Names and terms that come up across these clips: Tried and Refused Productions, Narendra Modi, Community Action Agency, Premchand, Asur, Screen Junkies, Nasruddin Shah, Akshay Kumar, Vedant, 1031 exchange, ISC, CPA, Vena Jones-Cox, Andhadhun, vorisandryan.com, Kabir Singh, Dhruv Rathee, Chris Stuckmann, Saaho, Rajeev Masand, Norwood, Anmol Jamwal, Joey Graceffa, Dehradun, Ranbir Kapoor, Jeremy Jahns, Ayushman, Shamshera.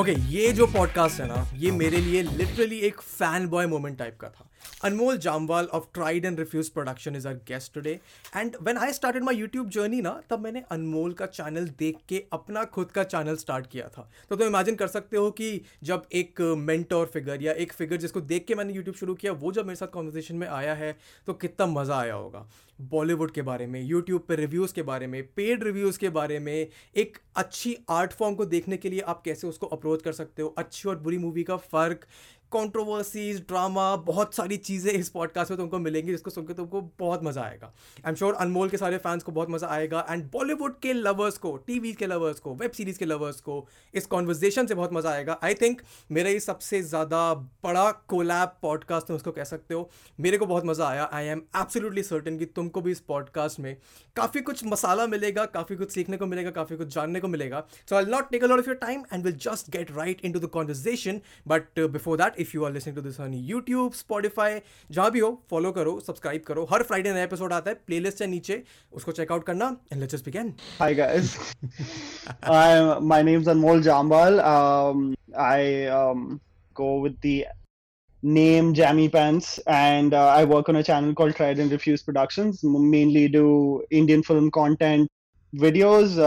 Okay, ये जो podcast है ना, ये मेरे लिए लिटरली एक फैन बॉय मोमेंट टाइप का था. Anmol Jamwal of tried and refuse production is our guest today. And when I started my YouTube journey ना, तब मैंने अनमोल का चैनल देख के अपना खुद का चैनल स्टार्ट किया था. तो तुम इमेजिन कर सकते हो कि जब एक मेंटोर फिगर या एक फिगर जिसको देख के मैंने यूट्यूब शुरू किया, वो जब मेरे साथ कॉन्वर्सेशन में आया है तो कितना मज़ा आया होगा. बॉलीवुड के बारे में, यूट्यूब पर रिव्यूज़ के बारे में, पेड रिव्यूज़ के बारे में, एक अच्छी आर्ट फॉर्म को देखने के लिए आप कैसे उसको अप्रोच कर सकते हो, अच्छी और बुरी मूवी का फ़र्क, कंट्रोवर्सीज, ड्रामा, बहुत सारी चीज़ें इस पॉडकास्ट में तुमको मिलेंगी जिसको सुनकर तुमको बहुत मज़ा आएगा. आई एम श्योर अनमोल के सारे फैंस को बहुत मज़ा आएगा एंड बॉलीवुड के लवर्स को, टीवी के लवर्स को, वेब सीरीज़ के लवर्स को इस कॉन्वर्जेसन से बहुत मज़ा आएगा. आई थिंक मेरा ये सबसे ज़्यादा बड़ा कोलैब पॉडकास्ट तुम उसको कह सकते हो. मेरे को बहुत मज़ा आया. आई एम एब्सोल्युटली सर्टेन कि तुमको भी इस पॉडकास्ट में काफ़ी कुछ मसाला मिलेगा, काफ़ी कुछ सीखने को मिलेगा, काफ़ी कुछ जानने को मिलेगा. So I will not take a lot of your time and will just get right into the conversation. But before that, if you are listening to this on YouTube, Spotify, जहाँ भी हो, follow करो, subscribe करो. हर Friday नया episode आता है, playlist है नीचे, उसको check out करना. And let's just begin. Hi guys, my name's Anmol Jamwal. I go with the name Jammy Pants, and I work on a channel called Tried and Refused Productions. Mainly do Indian film content videos.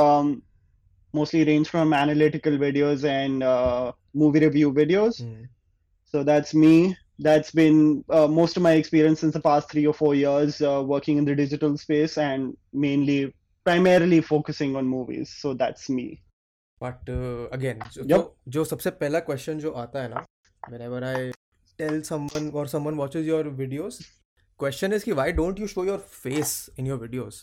Mostly range from analytical videos and movie review videos. So that's me. That's been most of my experience since the past 3 or 4 years working in the digital space and primarily focusing on movies. So that's me. But again, जो सबसे पहला question जो आता है ना, whenever I tell someone or someone watches your videos, question is कि why don't you show your face in your videos?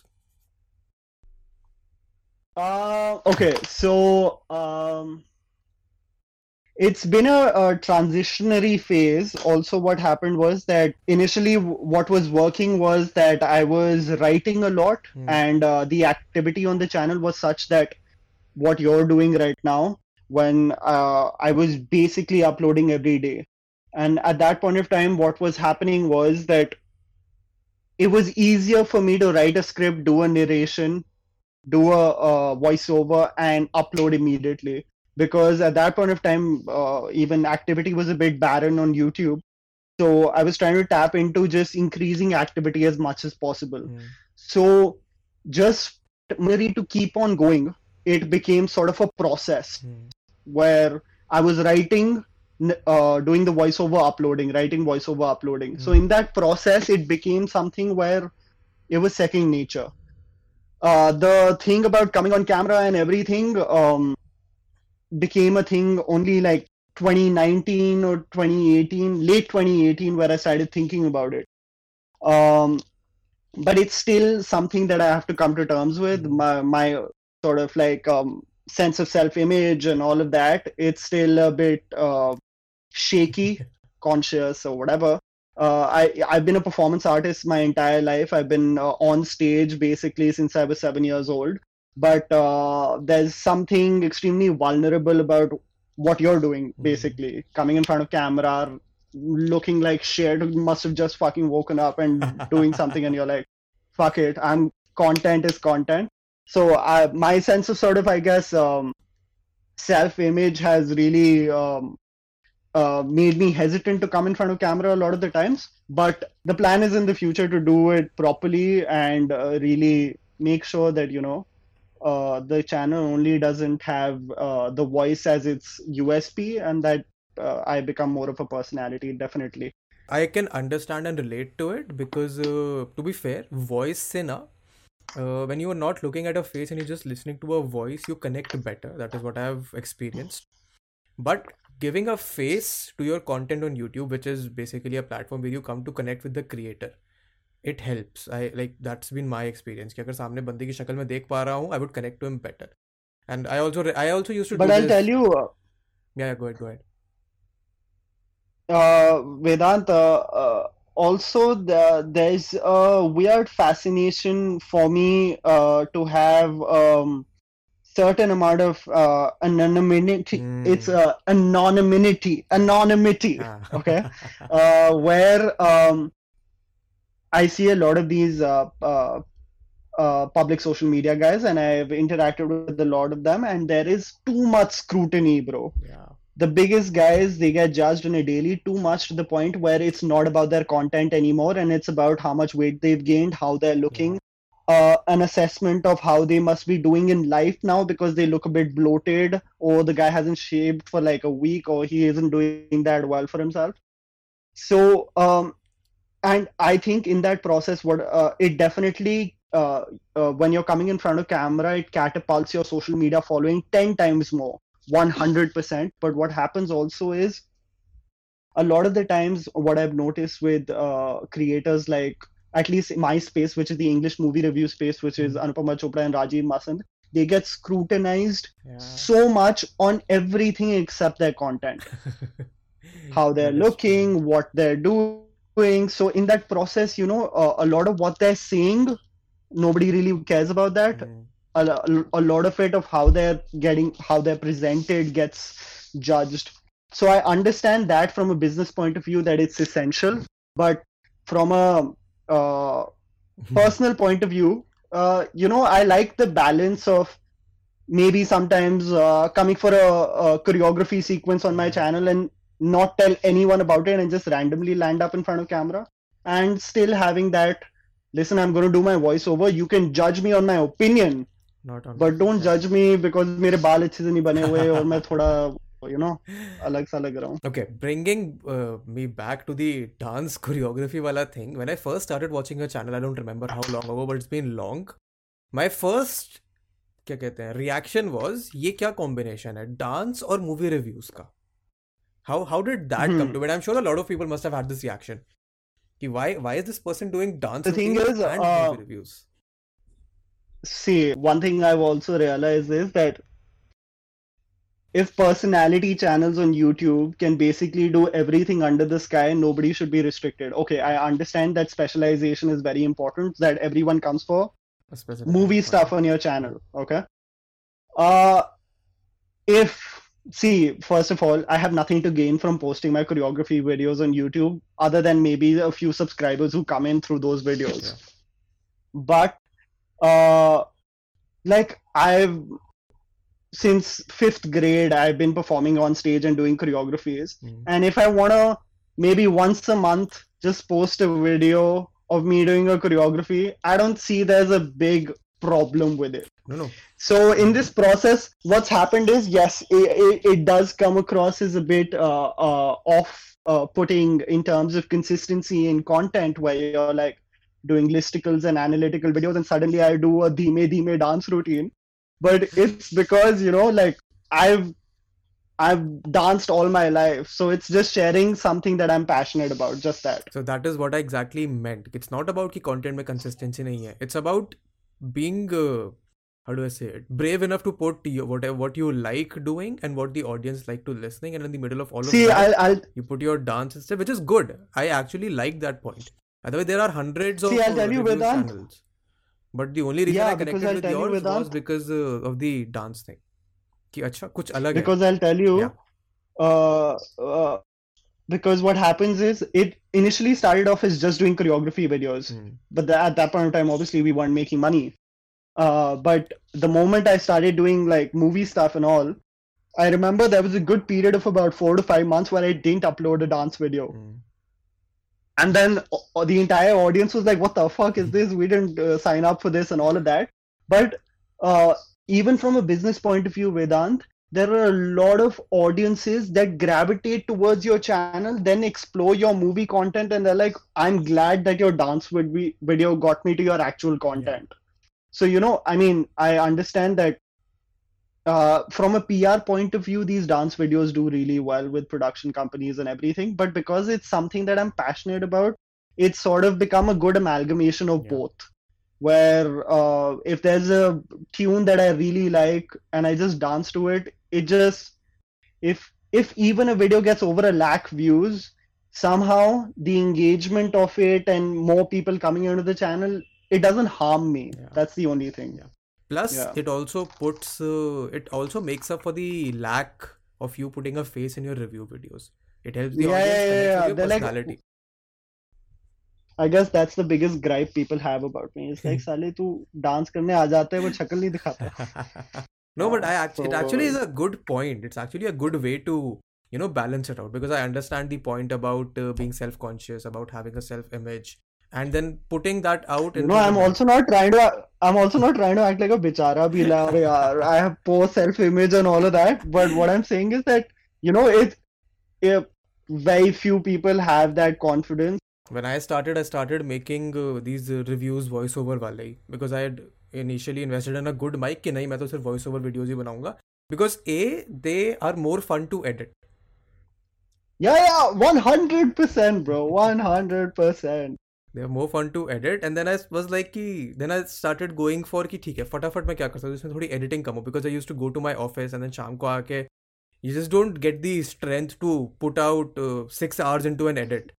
Okay, so it's been a transitionary phase. Also, what happened was that initially what was working was that I was writing a lot and the activity on the channel was such that what you're doing right now, when I was basically uploading every day. And at that point of time, what was happening was that it was easier for me to write a script, do a narration, do a voiceover and upload immediately. Because at that point of time, even activity was a bit barren on YouTube. So I was trying to tap into just increasing activity as much as possible. So just to keep on going, it became sort of a process where I was writing, doing the voiceover uploading, writing voiceover uploading. So in that process, it became something where it was second nature. The thing about coming on camera and everything, became a thing only like 2019 or 2018, late 2018, where I started thinking about it. But it's still something that I have to come to terms with. My sort of like sense of self-image and all of that, it's still a bit shaky, conscious or whatever. I've been a performance artist my entire life. I've been on stage basically since I was 7 years old. But there's something extremely vulnerable about what you're doing, basically. Coming in front of camera, looking like shit, must have just fucking woken up and doing something and you're like, fuck it, content is content. So my sense of sort of, I guess, self-image has really made me hesitant to come in front of camera a lot of the times. But the plan is in the future to do it properly and really make sure that, you know, the channel only doesn't have the voice as its USP and that I become more of a personality, definitely. I can understand and relate to it because to be fair, voice se na, when you are not looking at a face and you're just listening to a voice, you connect better. That is what I have experienced. But giving a face to your content on YouTube, which is basically a platform where you come to connect with the creator, it helps. I like that's been my experience. कि अगर सामने बंदे की शक्ल में देख पा रहा हूँ, I would connect to him better. And I also used to. But I'll tell you. Yeah, go ahead. Vedant, also there's a weird fascination for me to have certain amount of anonymity. It's anonymity. Okay, where I see a lot of these public social media guys and I've interacted with a lot of them and there is too much scrutiny, bro. Yeah. the biggest guys, they get judged on a daily too much to the point where it's not about their content anymore, and it's about how much weight they've gained, how they're looking, an assessment of how they must be doing in life now because they look a bit bloated, or the guy hasn't shaved for like a week, or he isn't doing that well for himself. So, and I think in that process, what it definitely, when you're coming in front of camera, it catapults your social media following 10 times more, 100%. But what happens also is, a lot of the times, what I've noticed with creators like, at least in my space, which is the English movie review space, which is Anupama Chopra and Rajeev Masand, they get scrutinized so much on everything except their content. How they're looking, what they're doing. So in that process, you know, a lot of what they're saying, nobody really cares about that. A lot of it of how they're getting, how they're presented gets judged. So I understand that from a business point of view that it's essential, but from a personal point of view, you know, I like the balance of maybe sometimes coming for a choreography sequence on my channel and not tell anyone about it and just randomly land up in front of camera, and still having that, listen, I'm going to do my voiceover. You can judge me on my opinion, not on but don't judge me because mere baal acche se nahi bane hue aur main thoda, you know, alag sa lag raha hu. Okay, bringing me back to the dance choreography wala thing. When I first started watching your channel, I don't remember how long ago, but it's been long. My first kya kehte hain reaction was, ye kya combination hai dance aur movie reviews ka? How did that come to it? I'm sure a lot of people must have had this reaction. Why is this person doing dance reviews and movie reviews? See, one thing I've also realized is that if personality channels on YouTube can basically do everything under the sky, nobody should be restricted. Okay, I understand that specialization is very important, that everyone comes for movie stuff on your channel. Okay. See, first of all, I have nothing to gain from posting my choreography videos on YouTube other than maybe a few subscribers who come in through those videos. Yeah. But, since 5th grade, I've been performing on stage and doing choreographies. And if I want to maybe once a month just post a video of me doing a choreography, I don't see there's a big problem with it. No. So in this process, what's happened is, yes, it does come across as a bit off-putting in terms of consistency in content, where you're like doing listicles and analytical videos, and suddenly I do a dhime dance routine. But it's because, you know, like I've danced all my life, so it's just sharing something that I'm passionate about, just that. So that is what I exactly meant. It's not about ki content mein consistency nahi hai. It's about being how do I say it, brave enough to put whatever what you like doing and what the audience like to listening, and in the middle of all of that you put your dance and stuff, which is good. I actually like that point. Otherwise, there are hundreds of channels, but the only reason I connected with yours was because of the dance thing. Ki acha kuch alag hai. Because I'll tell you, because what happens is, it initially started off as just doing choreography videos, but at that point in time, obviously we weren't making money. But the moment I started doing like movie stuff and all, I remember there was a good period of about 4 to 5 months where I didn't upload a dance video. And then the entire audience was like, what the fuck is this? We didn't sign up for this and all of that. But even from a business point of view, Vedant, there are a lot of audiences that gravitate towards your channel, then explore your movie content, and they're like, I'm glad that your dance video got me to your actual content. So, you know, I mean, I understand that from a PR point of view, these dance videos do really well with production companies and everything. But because it's something that I'm passionate about, it's sort of become a good amalgamation of both. Where if there's a tune that I really like and I just dance to it, it just, if even a video gets over 100,000 views, somehow the engagement of it and more people coming into the channel, it doesn't harm me. That's the only thing. Plus, it also puts, it also makes up for the lack of you putting a face in your review videos. It helps the audience connect with your personality. Like, I guess that's the biggest gripe people have about me. It's like, साले तू dance करने आ जाता है, वो शक्ल नहीं दिखाता. No, but it actually is a good point. It's actually a good way to you know, balance it out. Because I understand the point about being self-conscious, about having a self-image, and then putting that out. No, I'm also not trying to act like a bichara bhila. I have poor self-image and all of that. But what I'm saying is that, you know, very few people have that confidence. When I started making these reviews voiceover wale, because I had initially invested in a good mic कि नहीं मैं तो सिर्फ voiceover videos ही बनाऊंगा, because A, they are more fun to edit. Yeah, 100% bro, 100%. They are more fun to edit, and then I was like कि then I started going for कि ठीक है फटाफट मैं क्या कर सकता हूँ जिसमें थोड़ी editing कम हो, because I used to go to my office and then शाम को आके you just don't get the strength to put out 6 hours into an edit.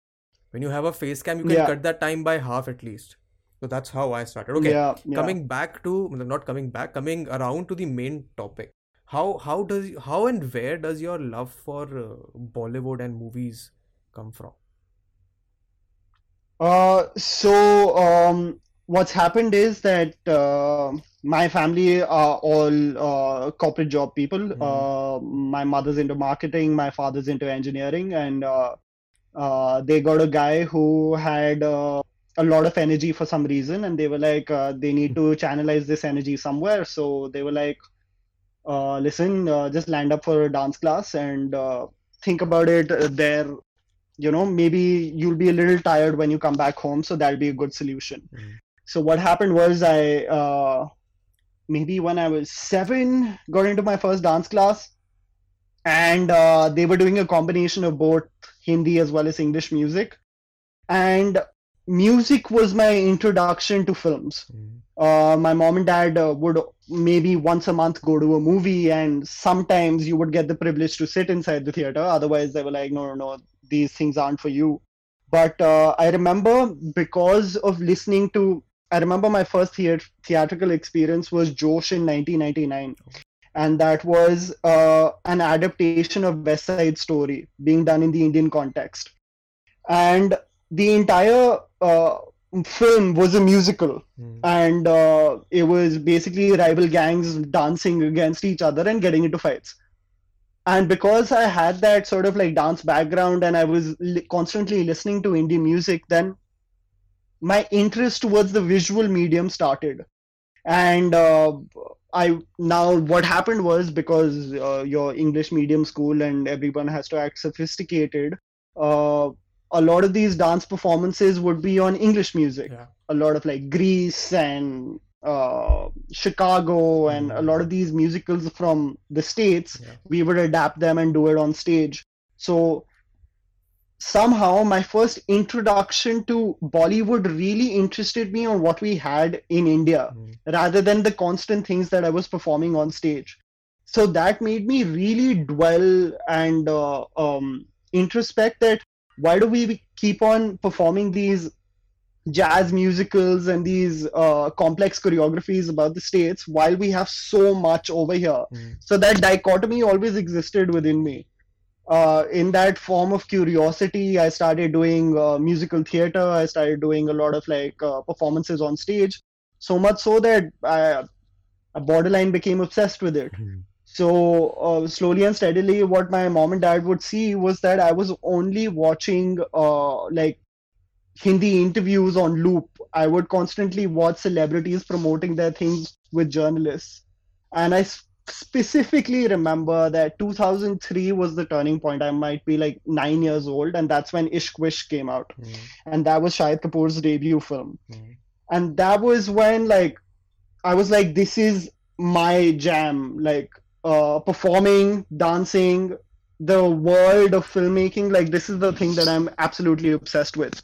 When you have a face cam, you can cut that time by half at least. So that's how I started. Okay, coming around to the main topic. How and where does your love for Bollywood and movies come from? So what's happened is that my family are all corporate job people. My mother's into marketing, my father's into engineering, and they got a guy who had a lot of energy for some reason, and they were like, they need to channelize this energy somewhere. So they were like, listen, just land up for a dance class and think about it there. You know, maybe you'll be a little tired when you come back home, so that'll be a good solution. Mm. So what happened was I, maybe when I was 7, got into my first dance class, and they were doing a combination of both Hindi as well as English music, and music was my introduction to films. My mom and dad would maybe once a month go to a movie, and sometimes you would get the privilege to sit inside the theater. Otherwise they were like, no, these things aren't for you. But I remember because of listening to, I remember my first theatrical experience was Josh in 1999. And that was an adaptation of West Side Story being done in the Indian context. And the entire film was a musical. And it was basically rival gangs dancing against each other and getting into fights. And because I had that sort of like dance background and I was constantly listening to indie music, then my interest towards the visual medium started. And what happened was, because your English medium school and everyone has to act sophisticated, a lot of these dance performances would be on English music. Yeah. A lot of like Greece and Chicago and a lot of these musicals from the States, we would adapt them and do it on stage. So somehow my first introduction to Bollywood really interested me on what we had in India rather than the constant things that I was performing on stage. So that made me really dwell and introspect that why do we keep on performing these jazz musicals and these complex choreographies about the States while we have so much over here. So that dichotomy always existed within me. In that form of curiosity, I started doing musical theater. I started doing a lot of like performances on stage, so much so that I borderline became obsessed with it. So slowly and steadily, what my mom and dad would see was that I was only watching like Hindi interviews on loop. I would constantly watch celebrities promoting their things with journalists. And I specifically remember that 2003 was the turning point. I might be like 9 years old, and that's when Ishq Vish came out. And that was Shahid Kapoor's debut film. And that was when like I was like, this is my jam, like performing, dancing, the world of filmmaking, like this is the thing that I'm absolutely obsessed with.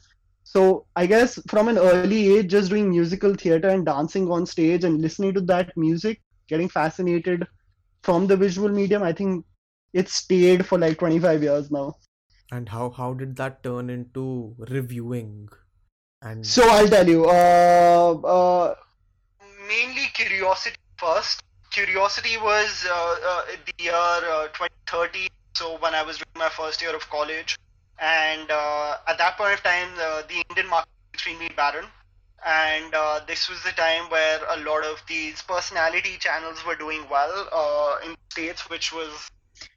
So I guess from an early age, just doing musical theater and dancing on stage and listening to that music, getting fascinated from the visual medium, I think it stayed for like 25 years now. And how did that turn into reviewing? And so I'll tell you, mainly curiosity first. Curiosity was the year 2013, so when I was doing my first year of college. And at that point of time, the Indian market was extremely barren. And this was the time where a lot of these personality channels were doing well in the States, which was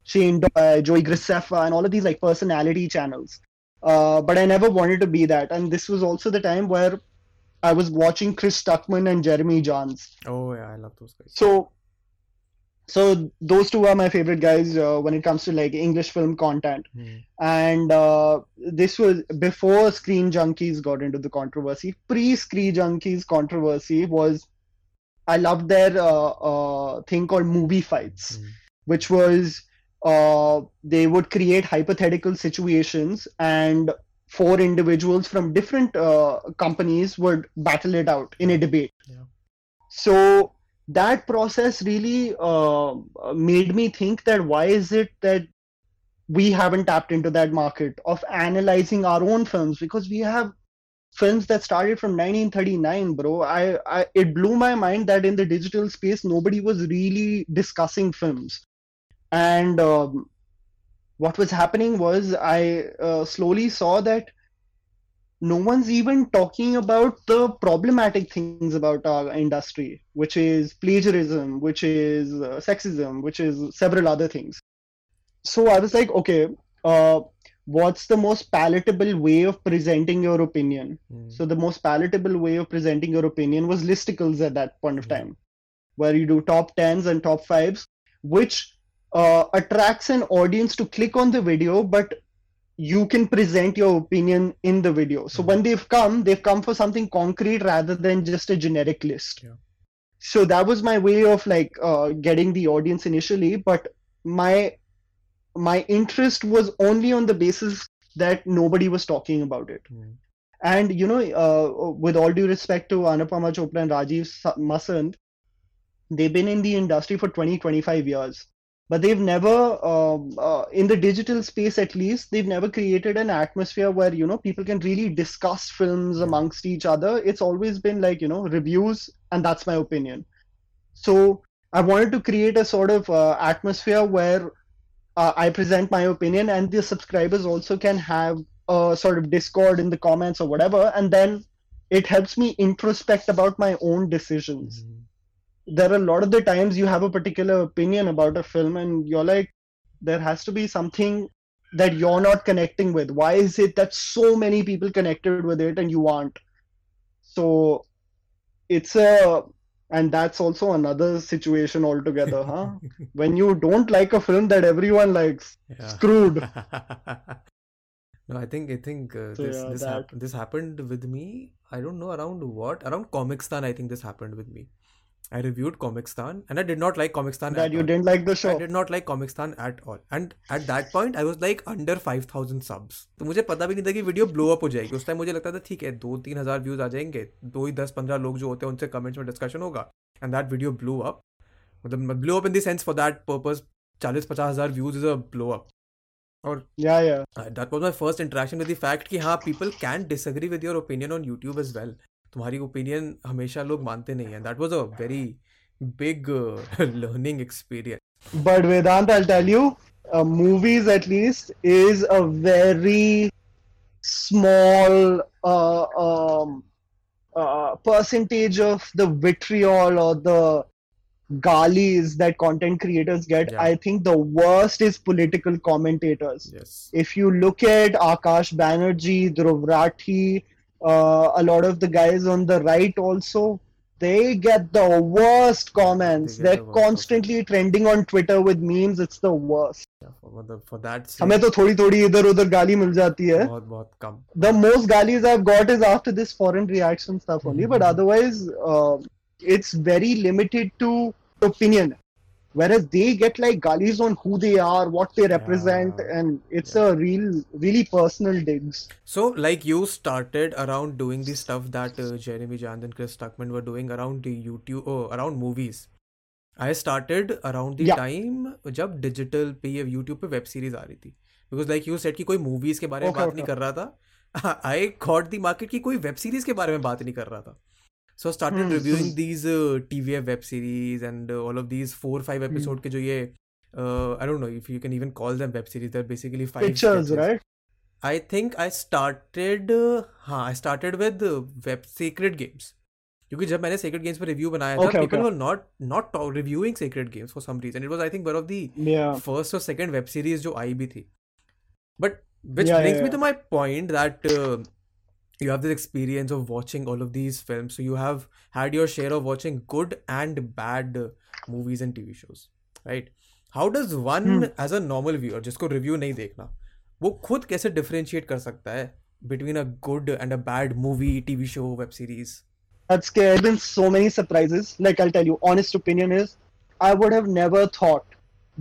Shane Doyle, Joey Graceffa, and all of these like personality channels. But I never wanted to be that. And this was also the time where I was watching Chris Stuckmann and Jeremy Jahns. Oh yeah, I love those guys. So those two are my favorite guys when it comes to like English film content. And this was before Screen Junkies got into the controversy. Pre-Screen Junkies controversy was, I loved their thing called movie fights, which was they would create hypothetical situations and four individuals from different companies would battle it out in a debate. So that process really made me think that why is it that we haven't tapped into that market of analyzing our own films, because we have films that started from 1939, bro. I it blew my mind that in the digital space nobody was really discussing films. And what was happening was I slowly saw that no one's even talking about the problematic things about our industry, which is plagiarism, which is sexism, which is several other things. So I was like, okay, what's the most palatable way of presenting your opinion? So the most palatable way of presenting your opinion was listicles at that point of time, where you do top 10s and top 5s, which attracts an audience to click on the video, but you can present your opinion in the video. So when they've come for something concrete rather than just a generic list. So that was my way of like getting the audience initially. But my interest was only on the basis that nobody was talking about it. And, you know, with all due respect to Anupama Chopra and Rajeev Masand, they've been in the industry for 20-25 years. But they've never, in the digital space at least, they've never created an atmosphere where, you know, people can really discuss films amongst each other. It's always been like, you know, reviews, and that's my opinion. So I wanted to create a sort of atmosphere where I present my opinion and the subscribers also can have a sort of Discord in the comments or whatever. And then it helps me introspect about my own decisions. There are a lot of the times you have a particular opinion about a film and you're like, there has to be something that you're not connecting with. Why is it that so many people connected with it and you aren't? So it's a, and that's also another situation altogether, huh? When you don't like a film that everyone likes, screwed. No, I think so this happened with me. I don't know around Comic-Stan. I think this happened with me. I reviewed Comic-Stan and I did not like Comic-Stan. That you didn't like the show. I did not like Comic-Stan at all. And at that point, I was like under 5,000 subs. तो मुझे पता भी नहीं था कि video blow up हो जाएगी. उस टाइम मुझे लगता था ठीक है 2-3 हज़ार व्यूज आ जाएंगे, 10-15 लोग जो होते हैं उनसे कमेंट्स में डिस्कशन होगा. And that video blow up, मतलब blow up in the sense for that purpose 40-50 हज़ार views is a blow up. और that was my first interaction with the fact कि हाँ people can disagree with your opinion on YouTube as well. तुम्हारी opinion हमेशा लोग मानते नहीं हैं. That was a very big learning experience. But Vedant I tell you, movies at least is a very small percentage of the vitriol और the gallies that content creators get. I think the worst is political commentators. If you look at Akash Banerjee, Dhruv Rathee, a lot of the guys on the right also, they get the worst comments. They're constantly trending on Twitter with memes. It's the worst. For that, हमें तो थोड़ी-थोड़ी इधर-उधर गाली मिल जाती है. बहुत कम. The most gallies I've got is after this foreign reaction stuff only. But otherwise, it's very limited to opinion. Whereas they get like gallies on who they are, what they represent, and it's a really personal digs. So like you started around doing the stuff that Jeremy Jahns and Chris Stuckmann were doing around the YouTube, around movies. I started around the time जब digital पे YouTube पे web series आ रही थी. Because like you said कि कोई movies के बारे में बात नहीं कर रहा था. I caught the market कि कोई web series के बारे में बात नहीं कर रहा था. So I started reviewing these TVF web series and all of these 4-5 episode के जो ये I don't know if you can even call them web series. They're basically 5 pictures, sketches. Right? I think I started with web sacred games. क्योंकि जब मैंने sacred games पर review बनाया था people were not reviewing Sacred Games for some reason. It was I think one of the first और second web series जो I भी थी. But which brings me to my point that you have this experience of watching all of these films, so you have had your share of watching good and bad movies and TV shows, right? How does one as a normal viewer जिसको review नहीं देखना, वो खुद कैसे differentiate कर सकता है between a good and a bad movie, TV show, web series? That's scary. There's been so many surprises. Like I'll tell you, honest opinion is, I would have never thought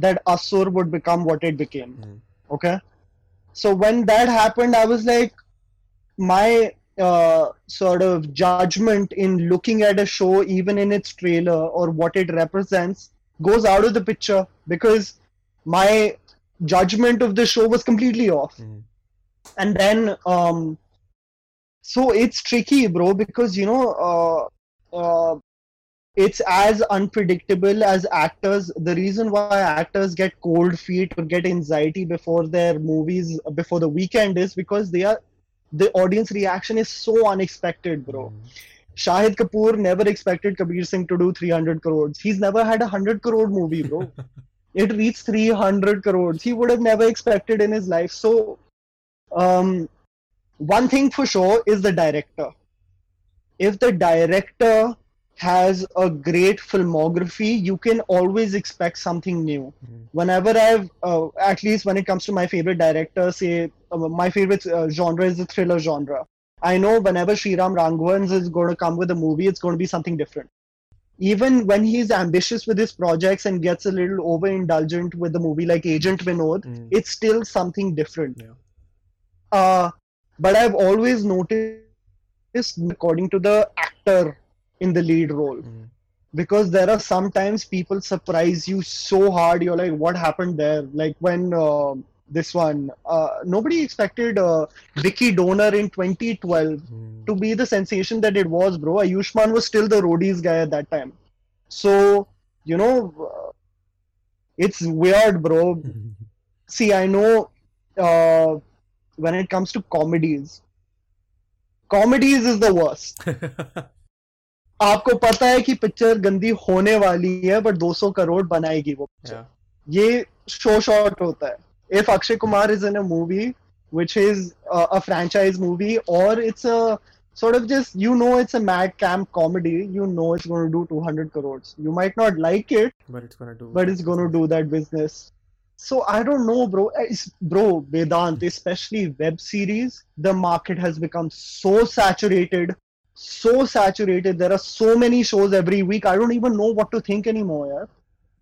that Asur would become what it became. Okay, so when that happened, I was like, my sort of judgment in looking at a show, even in its trailer or what it represents, goes out of the picture because my judgment of the show was completely off. And then, so it's tricky, bro, because, you know, it's as unpredictable as actors. The reason why actors get cold feet or get anxiety before their movies, before the weekend, is because they are, the audience reaction is so unexpected, bro. Shahid Kapoor never expected Kabir Singh to do 300 crores. He's never had a 100 crore movie, bro. It reached 300 crores. He would have never expected in his life. So, one thing for sure is the director. If the director has a great filmography, you can always expect something new. Whenever I've, at least when it comes to my favorite director, say, my favorite genre is the thriller genre. I know whenever Sriram Raghavan is going to come with a movie, it's going to be something different. Even when he's ambitious with his projects and gets a little overindulgent with the movie like Agent Vinod, it's still something different. But I've always noticed according to the actor in the lead role. Because there are sometimes people surprise you so hard, you're like, what happened there? Like when... this one, nobody expected Vicky Donor in 2012 to be the sensation that it was, bro. Ayushman was still the roadies guy at that time. So, you know, it's weird, bro. See, I know when it comes to comedies is the worst. आपको पता है कि picture गंदी होने वाली है, but 200 crore बनाएगी वो पिक्चर. ये शो शॉट होता है. If Akshay Kumar is in a movie, which is a franchise movie, or it's a sort of just, you know, it's a mad camp comedy, you know it's going to do 200 crores. You might not like it, but it's going to do that business. So I don't know, bro. Vedant, especially web series, the market has become so saturated. There are so many shows every week. I don't even know what to think anymore. Yeah.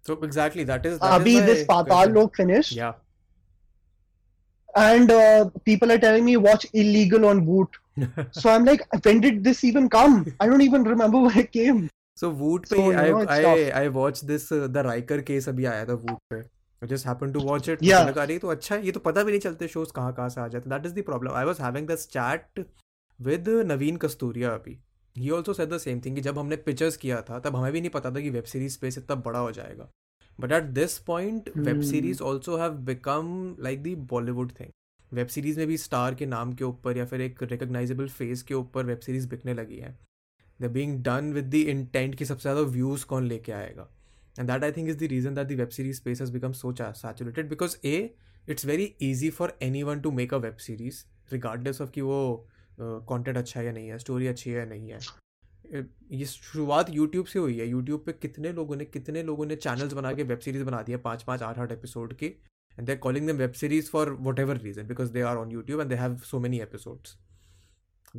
So exactly, that Abhi is this Patal Lok finish. Yeah. And people are telling me, watch Illegal on Voot. So I'm like, when did this even come? I don't even remember when it came. So Voot, I watched this, the Riker case abhi aaya tha Voot pe. I just happened to watch it. Yeah. Laga rahi to acha hai, ye to pata bhi nahi chalte shows kahan se aa jate. That is the problem. I was having this chat with Naveen Kasturia abhi. He also said the same thing कि जब हमने pictures किया था तब हमें भी नहीं पता था कि वेब सीरीज स्पेस इतना बड़ा हो जाएगा. But at this point, web series also have become like the Bollywood thing. Web series में भी star के नाम के ऊपर या फिर एक recognizable face के ऊपर web series बिकने लगी है. They're being done with the intent कि सबसे ज़्यादा views कौन लेके आएगा. And that I think is the reason that the web series space has become so saturated because A, it's very easy for anyone to make a web series regardless of कि वो content अच्छा है या नहीं है, story अच्छी है या नहीं है. ये शुरुआत YouTube से हुई है. YouTube पे कितने लोगों ने चैनल्स बना के वेब सीरीज बना दिया 5-8 एपिसोड की. And they are calling them web series for whatever reason because they are on YouTube and they have so many episodes.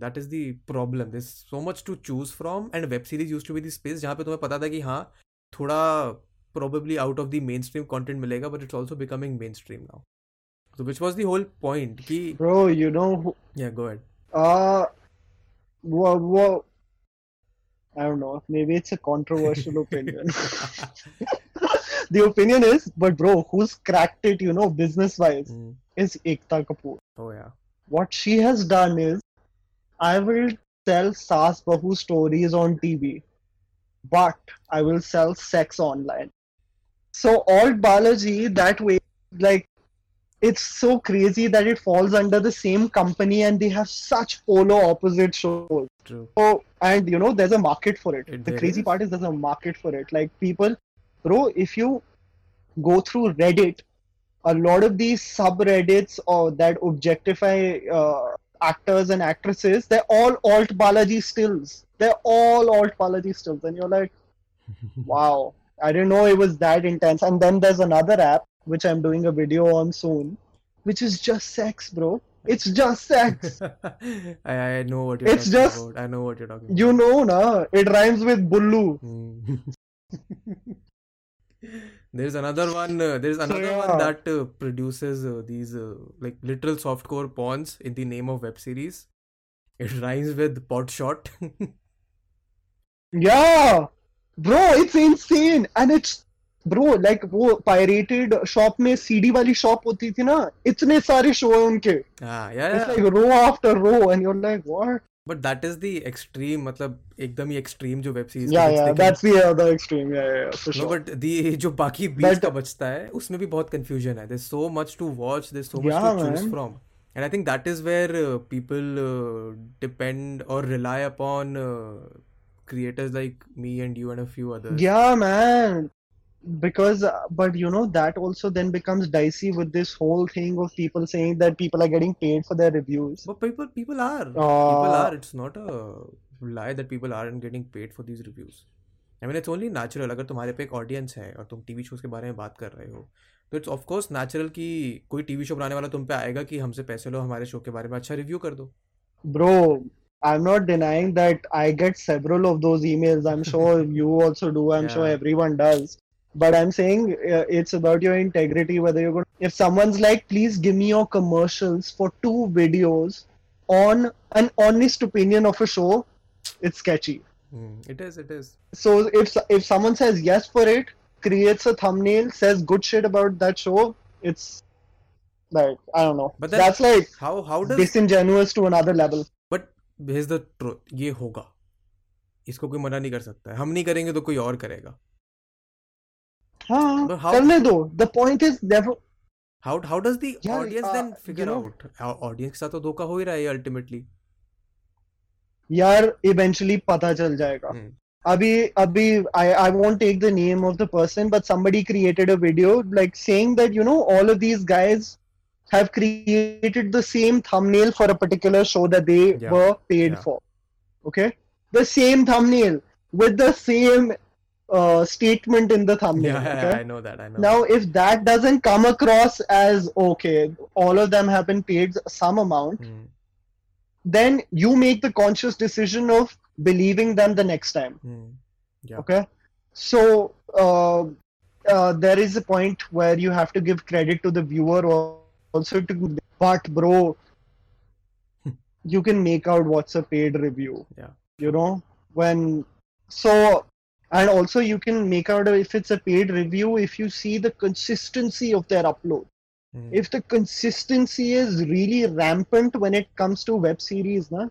That is the problem. There is so much to choose from and web series used to be the space जहाँ पे तुम्हें पता था कि हाँ थोड़ा probably out of the mainstream content मिलेगा but it's also becoming mainstream now. So which was the whole point कि ब्रो यू नो या गो अहेड वो I don't know, maybe it's a controversial opinion. The opinion is, but bro, who's cracked it, you know, business-wise, is Ekta Kapoor. Oh yeah. What she has done is, I will sell Saas Bahu stories on TV, but I will sell sex online. So Alt Balaji, that way, like, it's so crazy that it falls under the same company and they have such polar opposite shows. True. So, and you know, there's a market for it. The crazy part is there's a market for it. Like people, bro, if you go through Reddit, a lot of these subreddits or that objectify actors and actresses, they're all Alt Balaji stills. And you're like, wow, I didn't know it was that intense. And then there's another app, which I'm doing a video on soon, which is just sex, bro. It's just sex. I know what you're talking about. You know, na? It rhymes with bullu. There's another one. One that produces these like literal softcore pawns in the name of web series. It rhymes with pot shot. Yeah, bro, it's insane, and it's bro like वो pirated shop में CD वाली shop होती थी ना, इतने सारे show हैं उनके. Ah, yeah. It's like row after row, and you're like what? But that is the extreme, मतलब एकदम ही extreme जो web series. Yeah, that's the other extreme. Yeah, for sure. No, but the जो बाकी 20 का बचता है, उसमें भी बहुत confusion है. There's so much to watch. There's so much to choose from. And I think that is where people depend or rely upon creators like me and you and a few others. Yeah, man. Because, but you know, that also then becomes dicey with this whole thing of people saying that people are getting paid for their reviews. But people are. It's not a lie that people aren't getting paid for these reviews. I mean, it's only natural. अगर तुम्हारे पे एक audience है और तुम TV shows के बारे में बात कर रहे हो, तो इट्स ऑफ कोर्स नेचुरल कि कोई टीवी शो बनाने वाला तुम पे आएगा कि हमसे पैसे लो, हमारे शो के बारे में अच्छा रिव्यू कर दो. Bro, I'm not denying that I get several of those emails. I'm sure you also do. I'm sure everyone does. But I'm saying it's about your integrity. Whether you're going, if someone's like, please give me your commercials for 2 videos on an honest opinion of a show, it's sketchy. It is. So if someone says yes for it, creates a thumbnail, says good shit about that show, it's like, I don't know. But that's like how does disingenuous to another level. But here's the truth. ये होगा. इसको कोई मना नहीं कर सकता है. हम नहीं करेंगे तो कोई और करेगा. हाँ, करने दो. The point is never. How does the audience then figure out? Audience के साथ तो धोखा हो ही रहा है ultimately. यार eventually पता चल जाएगा. Abhi, I won't take the name of the person, but somebody created a video like saying that, you know, all of these guys have created the same thumbnail for a particular show that they were paid for. Okay? The same thumbnail with the same statement in the thumbnail. Yeah, okay? I know that. Now, if that doesn't come across as, okay, all of them have been paid some amount, then you make the conscious decision of believing them the next time. Okay, so there is a point where you have to give credit to the viewer also to, but bro, you can make out what's a paid review. You know, when so, and also you can make out if it's a paid review if you see the consistency of their upload. If the consistency is really rampant when it comes to web series, na,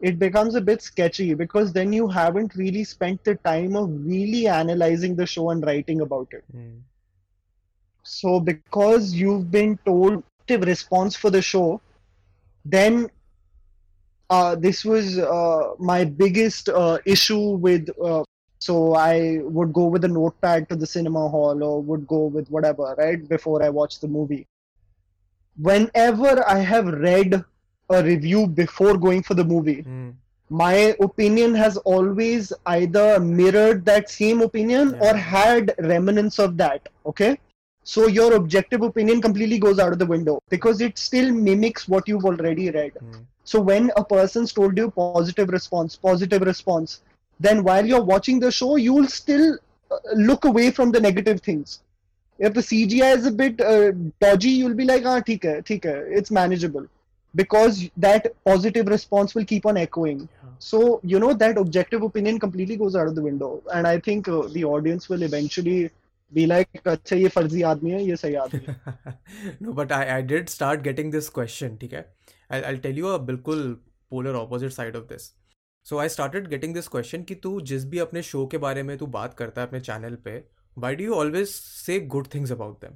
it becomes a bit sketchy because then you haven't really spent the time of really analyzing the show and writing about it. So because you've been told the response for the show, then this was my biggest issue with... So I would go with a notepad to the cinema hall or would go with whatever, right, before I watch the movie. Whenever I have read a review before going for the movie, my opinion has always either mirrored that same opinion or had remnants of that, okay? So your objective opinion completely goes out of the window because it still mimics what you've already read. So when a person's told you positive response, then while you're watching the show, you'll still look away from the negative things. If the CGI is a bit dodgy, you'll be like, theek hai, it's manageable. Because that positive response will keep on echoing. So, you know, that objective opinion completely goes out of the window. And I think the audience will eventually be like, achha, ye farzi aadmi hai, ye sahi aadmi hai. No, but I did start getting this question, theek hai? I'll tell you a bilkul polar opposite side of this. So I started getting this question कि तू जिस भी अपने show के बारे में तू बात करता है अपने चैनल पे, why do you always say good things about them?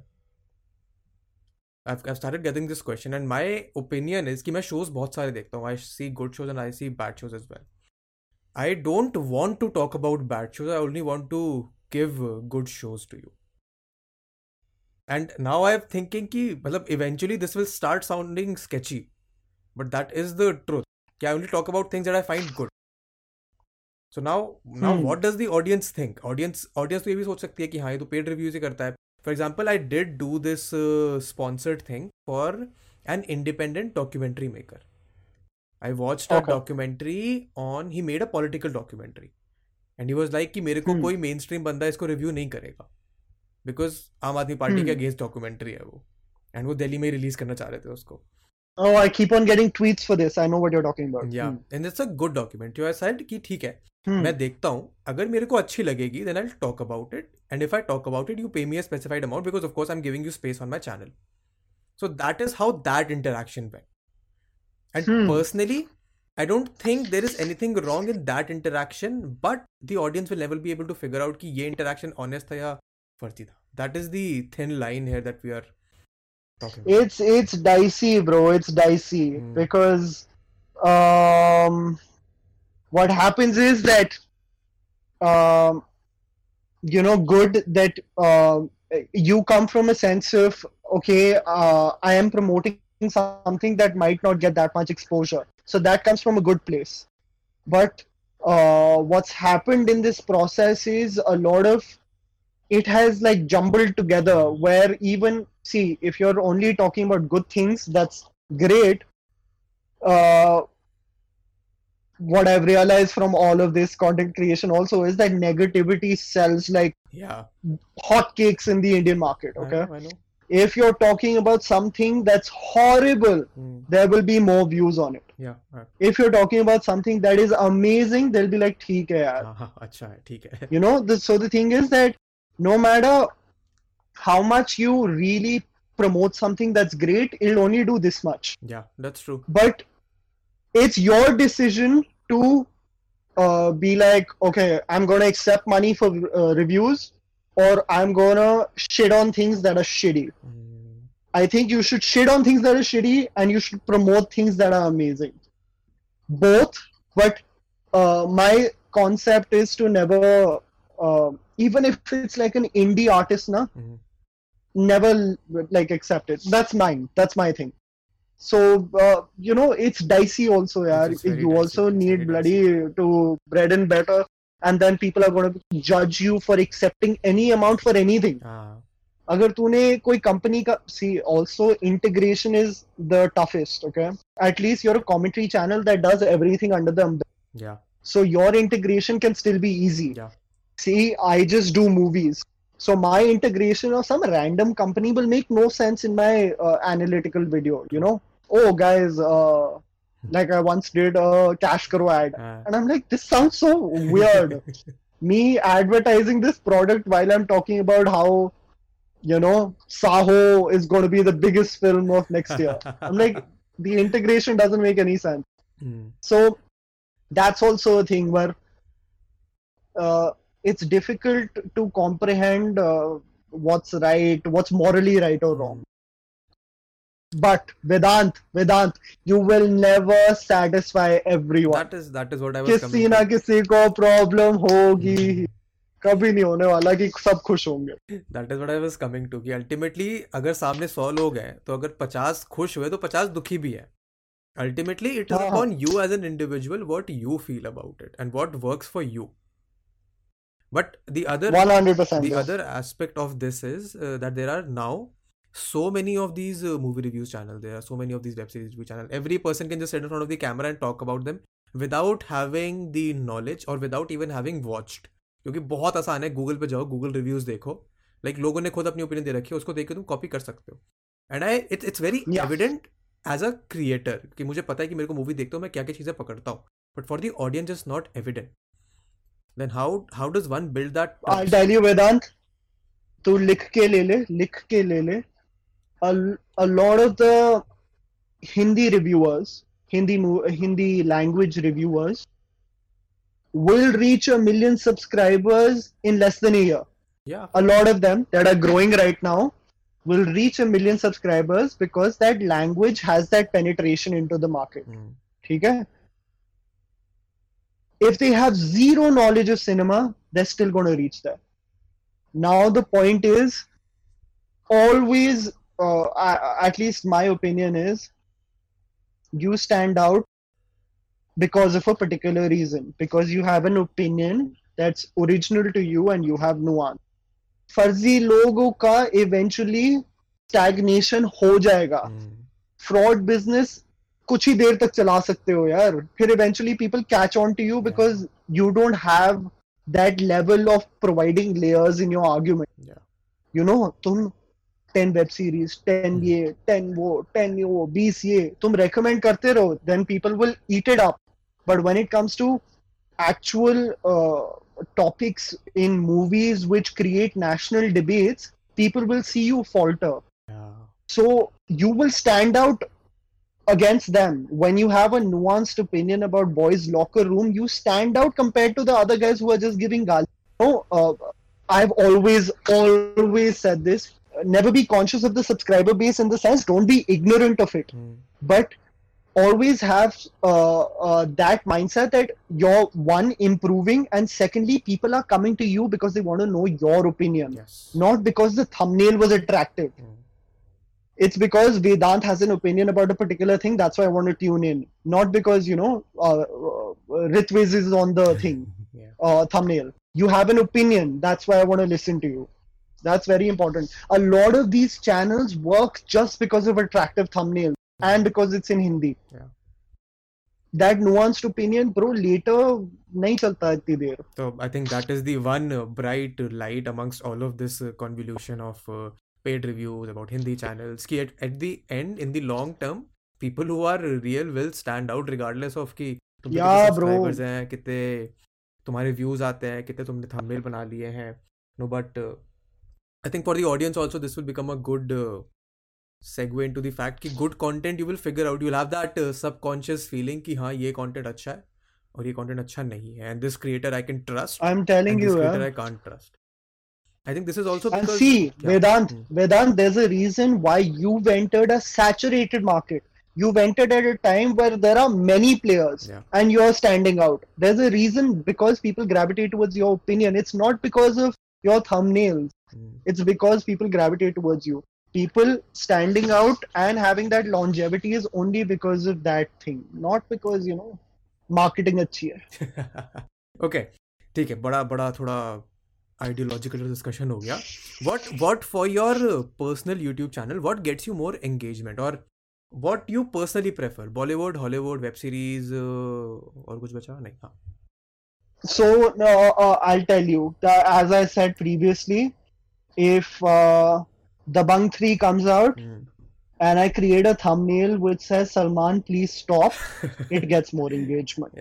I've started getting this question and my opinion is कि मैं shows बहुत सारे देखता हूँ. I see good shows and I see bad shows as well. I don't want to talk about bad shows. I only want to give good shows to you. And now I'm thinking कि मतलब eventually this will start sounding sketchy, but that is the truth. कि I only talk about things that I find good. So now what does the audience think? Audience तो ये भी सोच सकती है कि हाँ ये तो paid reviews ही करता है. For example, I did do this sponsored thing for an independent documentary maker. I watched a documentary on, he made a political documentary. And he was like कि मेरे को कोई mainstream बंदा इसको review नहीं करेगा. Because आम आदमी पार्टी के against documentary है वो. And वो दिल्ली में release करना चाह रहे थे उसको. Oh, I keep on getting tweets for this. I know what you're talking about. Yeah. And it's a good documentary. I said कि ठीक है. मैं देखता हूँ अगर मेरे को अच्छी लगेगी then I'll talk about it and if I talk about it you pay me a specified amount because of course I'm giving you space on my channel. So that is how that interaction went. And personally I don't think there is anything wrong in that interaction but the audience will never be able to figure out कि ये interaction honest था या फर्जी था. That is the thin line here that we are talking about. It's dicey bro. It's dicey because what happens is that, good that you come from a sense of, I am promoting something that might not get that much exposure. So that comes from a good place. But what's happened in this process is a lot of, it has like jumbled together where even, see, if you're only talking about good things, that's great. What I've realized from all of this content creation also is that negativity sells like hotcakes in the Indian market. Okay, I know. If you're talking about something that's horrible, there will be more views on it. Yeah. Right. If you're talking about something that is amazing, they'll be like, "Theek hai yaar." Acha hai, theek hai. You know, so the thing is that no matter how much you really promote something that's great, it'll only do this much. Yeah, that's true. But it's your decision to be like, okay, I'm going to accept money for reviews or I'm going to shit on things that are shitty. I think you should shit on things that are shitty and you should promote things that are amazing. Both, but my concept is to never, even if it's like an indie artist, never like accept it. That's mine. That's my thing. So, it's dicey also, yaar. You also need bloody to bread and butter. And then people are going to judge you for accepting any amount for anything. Agar tune koi company ka... See, also integration is the toughest, okay? At least you're a commentary channel that does everything under the umbrella. Yeah. So your integration can still be easy. Yeah. See, I just do movies. So my integration of some random company will make no sense in my analytical video, you know? Oh, guys, like I once did a Cash Karo ad. And I'm like, this sounds so weird. Me advertising this product while I'm talking about how, Saho is going to be the biggest film of next year. I'm like, the integration doesn't make any sense. So that's also a thing where it's difficult to comprehend what's right, what's morally right or wrong. But Vedant, you will never satisfy everyone. That is what I was coming to. किसी ना किसी को problem होगी, कभी नहीं होने वाला कि सब खुश होंगे. That is what I was coming to. कि ultimately अगर सामने 100 लोग हैं, तो अगर 50 खुश हुए तो 50 दुखी भी हैं. Ultimately, it is upon you as an individual what you feel about it and what works for you. But the other 100%, other aspect of this is that there are now so many of these movie reviews channels. There are so many of these web series review channels. Every person can just sit in front of the camera and talk about them without having the knowledge or without even having watched. क्योंकि बहुत आसान है. Google पे जाओ, Google reviews देखो. Like लोगों ने खुद अपनी opinion दे रखी है, उसको देख के तुम copy कर सकते हो. And it's very evident as a creator कि मुझे पता है कि मेरे को movie देखता हूँ मैं क्या क्या चीजें पकड़ता हूँ. But for the audience it's not evident. Then how does one build that? I'll tell you, Vedant. Tu likh ke le le. A lot of the Hindi reviewers, Hindi language reviewers, will reach 1 million subscribers in less than a year. Yeah. A lot of them that are growing right now will reach 1 million subscribers because that language has that penetration into the market. ठीक है? If they have zero knowledge of cinema, they're still going to reach that. Now the point is, always, at least my opinion is, you stand out because of a particular reason, because you have an opinion that's original to you and you have nuance. फर्जी लोगों का eventually stagnation हो जाएगा. Fraud business कुछ ही देर तक चला सकते हो यार, फिर eventually people catch on to you because you don't have that level of providing layers in your argument. You know, तुम 10 web series, 10 ये, 10 वो, 10 वो, 20 ये, तुम recommend करते रहो, then people will eat it up. But when it comes to actual topics in movies which create national debates, people will see you falter. So you will stand out against them. When you have a nuanced opinion about boys' locker room, you stand out compared to the other guys who are just giving gal. No, I've always said this. Never be conscious of the subscriber base in the sense, don't be ignorant of it. But always have that mindset that you're, one, improving, and secondly, people are coming to you because they want to know your opinion, not because the thumbnail was attractive. It's because Vedant has an opinion about a particular thing, that's why I want to tune in, not because, you know, Ritwiz is on the thing, thumbnail. You have an opinion, that's why I want to listen to you. That's very important. A lot of these channels work just because of attractive thumbnails. And because it's in Hindi. That nuanced opinion, bro, later nahi chalta itni der. So I think that is the one bright light amongst all of this convolution of paid reviews about Hindi channels. Ki at the end, in the long term, people who are real will stand out regardless of ki tumne kitne subscribers hain, kitne tumhare views aate hain, kitne tumne thumbnail bana liye hain. No, but I think for the audience also this will become a good segue into the fact कि good content you will figure out, you'll have that subconscious feeling कि हाँ ये content अच्छा है और ये content अच्छा नहीं है, and this creator I can trust, I'm telling you, this creator I can't trust. I think this is also because, and see, Vedant, there's a reason why you've entered a saturated market. You've entered at a time where there are many players and you're standing out. There's a reason because people gravitate towards your opinion. It's not because of your thumbnails. It's because people gravitate towards you. People standing out and having that longevity is only because of that thing, not because, you know, marketing अच्छी है. Okay, ठीक है, बड़ा थोड़ा ideological discussion हो गया. What for your personal YouTube channel, what gets you more engagement or what you personally prefer? Bollywood, Hollywood, web series और कुछ बचा नहीं? हाँ. So I'll tell you, as I said previously, if Dabang 3 comes out and I create a thumbnail which says Salman please stop, it gets more engagement.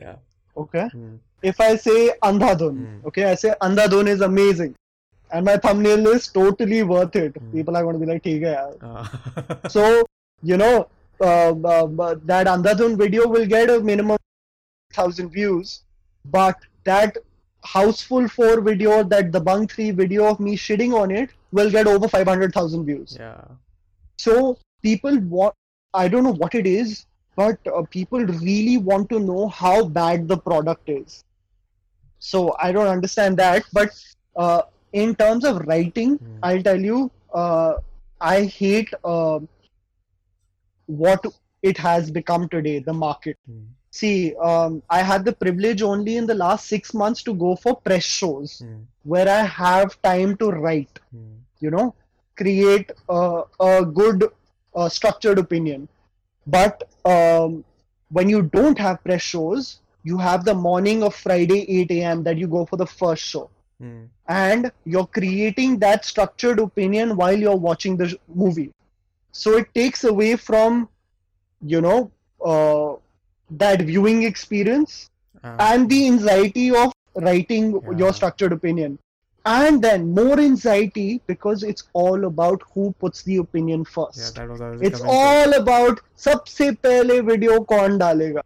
Okay. If I say Andhadhun, okay, I say Andhadhun is amazing and my thumbnail is totally worth it, people are going to be like theek hai yaar. So you know, that Andhadhun video will get a minimum 1,000 views, but that Houseful 4 video, that Dabang 3 video of me shitting on it will get over 500,000 views. So people want, I don't know what it is, but people really want to know how bad the product is. So I don't understand that, but in terms of writing, I'll tell you, I hate what it has become today, the market. See, I had the privilege only in the last 6 months to go for press shows where I have time to write, you know, create a good structured opinion. But when you don't have press shows, you have the morning of Friday 8 a.m. that you go for the first show. And you're creating that structured opinion while you're watching the movie. So it takes away from, you know, that viewing experience and the anxiety of writing your structured opinion, and then more anxiety because it's all about who puts the opinion first. It's all about सबसे पहले video कौन डालेगा,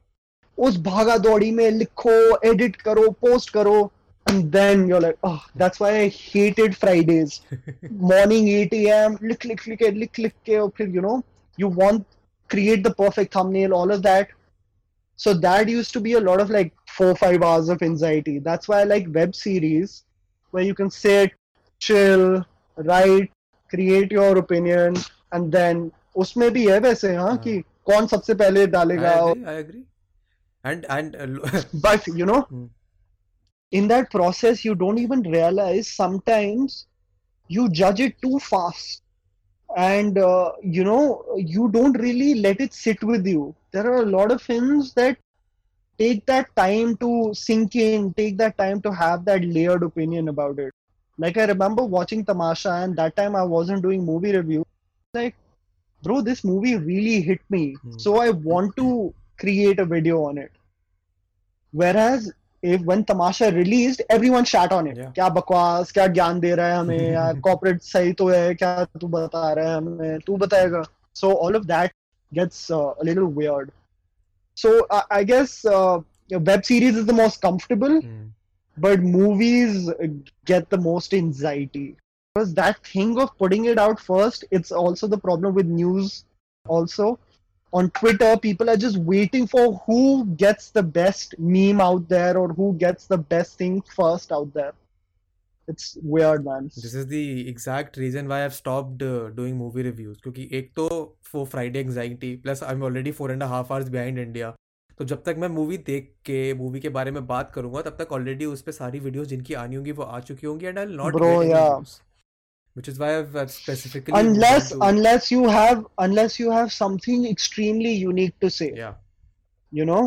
उस भागा दौड़ी में लिखो, edit करो, post करो. and then you're like, oh, that's why I hated Fridays. Morning 8 AM, click, you know, you want create the perfect thumbnail, all of that. So that used to be a lot of like 4-5 hours of anxiety. That's why I like web series where you can sit, chill, write, create your opinion, and then उसमें भी है वैसे हाँ कि कौन सबसे पहले डालेगा. I agree. And but you know, in that process you don't even realize sometimes you judge it too fast, and you know, you don't really let it sit with you. There are a lot of films that take that time to sink in, take that time to have that layered opinion about it. Like I remember watching Tamasha, and that time I wasn't doing movie review. Like, bro, this movie really hit me, so I want to create a video on it. Whereas when Tamasha released, everyone shat on it. क्या बकवास, क्या ज्ञान दे रहा है हमें यार, corporate सही तो है, क्या तू बता रहा है हमें, तू बताएगा. So all of that gets a little weird. So I guess web series is the most comfortable. But movies get the most anxiety. Because that thing of putting it out first, it's also the problem with news also. On Twitter, people are just waiting for who gets the best meme out there or who gets the best thing first out there. It's weird, man. This is the exact reason why I've stopped doing movie reviews. Because एक तो for Friday anxiety, plus I'm already 4.5 hours behind India. तो जब तक मैं movie देख के movie के बारे में बात करूंगा तब तक ऑलरेडी उस पे सारी वीडियोस जिनकी आनी होंगी वो आ चुकी होंगी, and I will not which is why I specifically unless you have something extremely unique to say, you know,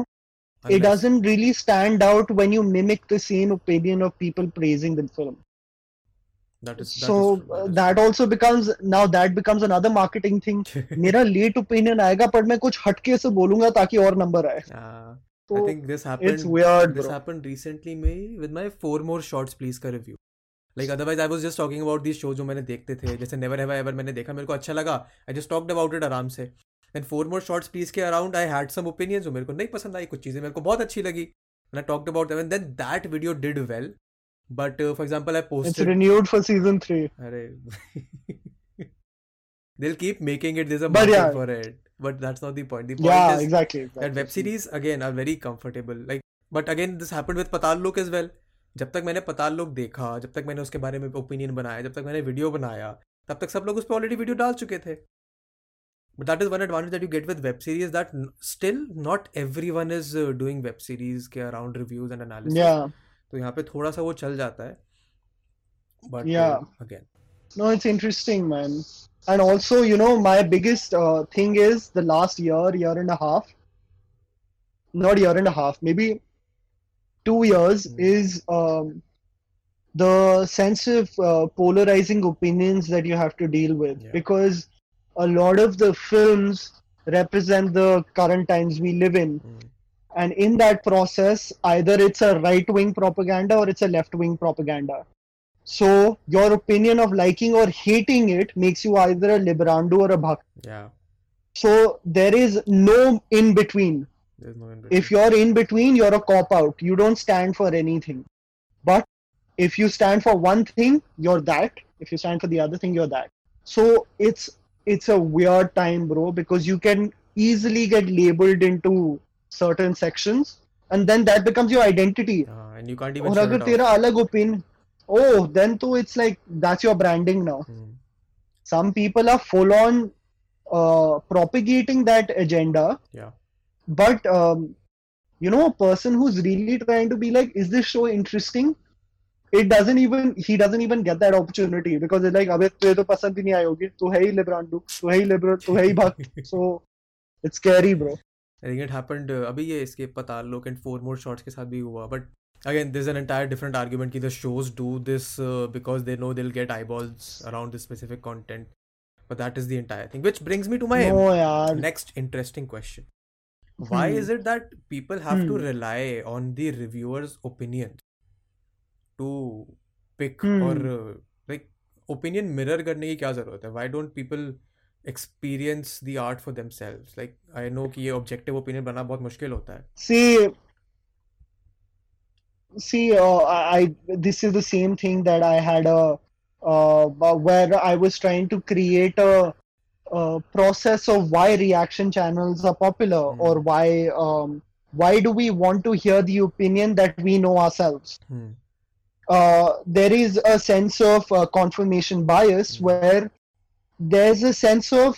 it doesn't really stand out when you mimic the same opinion of people praising the film. That is true. That also becomes, now that becomes another marketing thing. मेरा late opinion आएगा पर मैं कुछ हटके से बोलूँगा ताकि और number आए. So, I think this happened. It's weird. This happened recently with my 4 More Shorts Please का review. Like otherwise I was just talking about these shows जो मैंने देखते थे, जैसे Never Have I Ever मैंने देखा, मेरे को अच्छा लगा. I just talked about it आराम से. Then 4 More Shorts Please के around I had some opinions जो मेरे को नहीं पसंद आई, कुछ चीजें मेरे को बहुत अच्छी लगी. And I talked about them, and then that video did well. But for example, I posted. It's renewed for season 3. They'll keep making it. There's a market for it. But that's not the point. The point is exactly. That web series again are very comfortable. Like, but again, this happened with Patal Lok as well. जब तक मैंने Patal Lok देखा, जब तक मैंने उसके बारे में opinion बनाया, जब तक मैंने video बनाया, तब तक सब लोग उस पे already video डाल चुके थे. But that is one advantage that you get with web series, that still not everyone is doing web series के around reviews and analysis. Yeah. तो यहाँ पे थोड़ा सा वो चल जाता है. But again, no, it's interesting, man. And also, you know, my biggest thing is the last maybe 2 years, is the sense of polarizing opinions that you have to deal with, because a lot of the films represent the current times we live in. And in that process, either it's a right-wing propaganda or it's a left-wing propaganda. So your opinion of liking or hating it makes you either a liberando or a bhakt. Yeah. So there is no in-between. There's no in-between. If you're in-between, you're a cop-out. You don't stand for anything. But if you stand for one thing, you're that. If you stand for the other thing, you're that. So it's a weird time, bro, because you can easily get labeled into certain sections, and then that becomes your identity. And you can't even share it out. Agar tera alag opinion, then to it's like that's your branding now. Some people are full on propagating that agenda. Yeah. But you know, a person who's really trying to be like, is this show interesting? He doesn't even get that opportunity, because it's like, abhi tujhe to pasand hi nahi aayi hogi, tu hai hi liberando, tu hai liberal, tu hai bhakt. So it's scary, bro. I think it happened अभी ये इसके Patal Lok and 4 More Shorts के साथ भी हुआ. But again, there's an entire different argument कि the shows do this because they know they'll get eyeballs around this specific content. But that is the entire thing. Which brings me to my next interesting question. Why is it that people have to rely on the reviewer's opinion to pick or like opinion mirror करने की क्या जरूरत है? Why don't people experience the art for themselves? Like, I know कि ये objective opinion बना बहुत मुश्किल होता है. See, see, this is the same thing that I had where I was trying to create a process of why reaction channels are popular, or why do we want to hear the opinion that we know ourselves. There is a sense of confirmation bias, where there's a sense of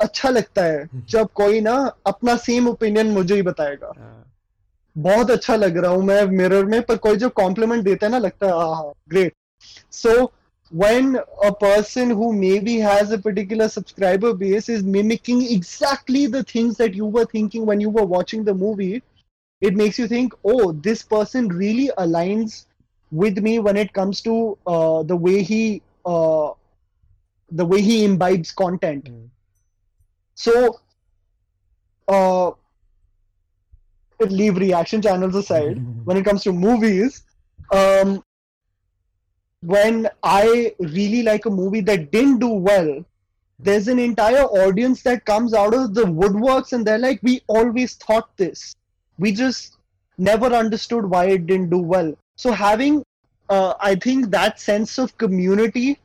अच्छा लगता है जब कोई ना अपना same opinion मुझे ही बताएगा, बहुत अच्छा लग रहा हूँ मैं मिरर में, पर कोई जो कॉम्प्लीमेंट देता है ना, लगता है aha great. So when a person who maybe has a particular subscriber base is mimicking exactly the things that you were thinking when you were watching the movie, it makes you think, oh, this person really aligns with me when it comes to the way he imbibes content. So leave reaction channels aside. When it comes to movies, when I really like a movie that didn't do well, there's an entire audience that comes out of the woodworks and they're like, we always thought this. We just never understood why it didn't do well. So having, I think, that sense of community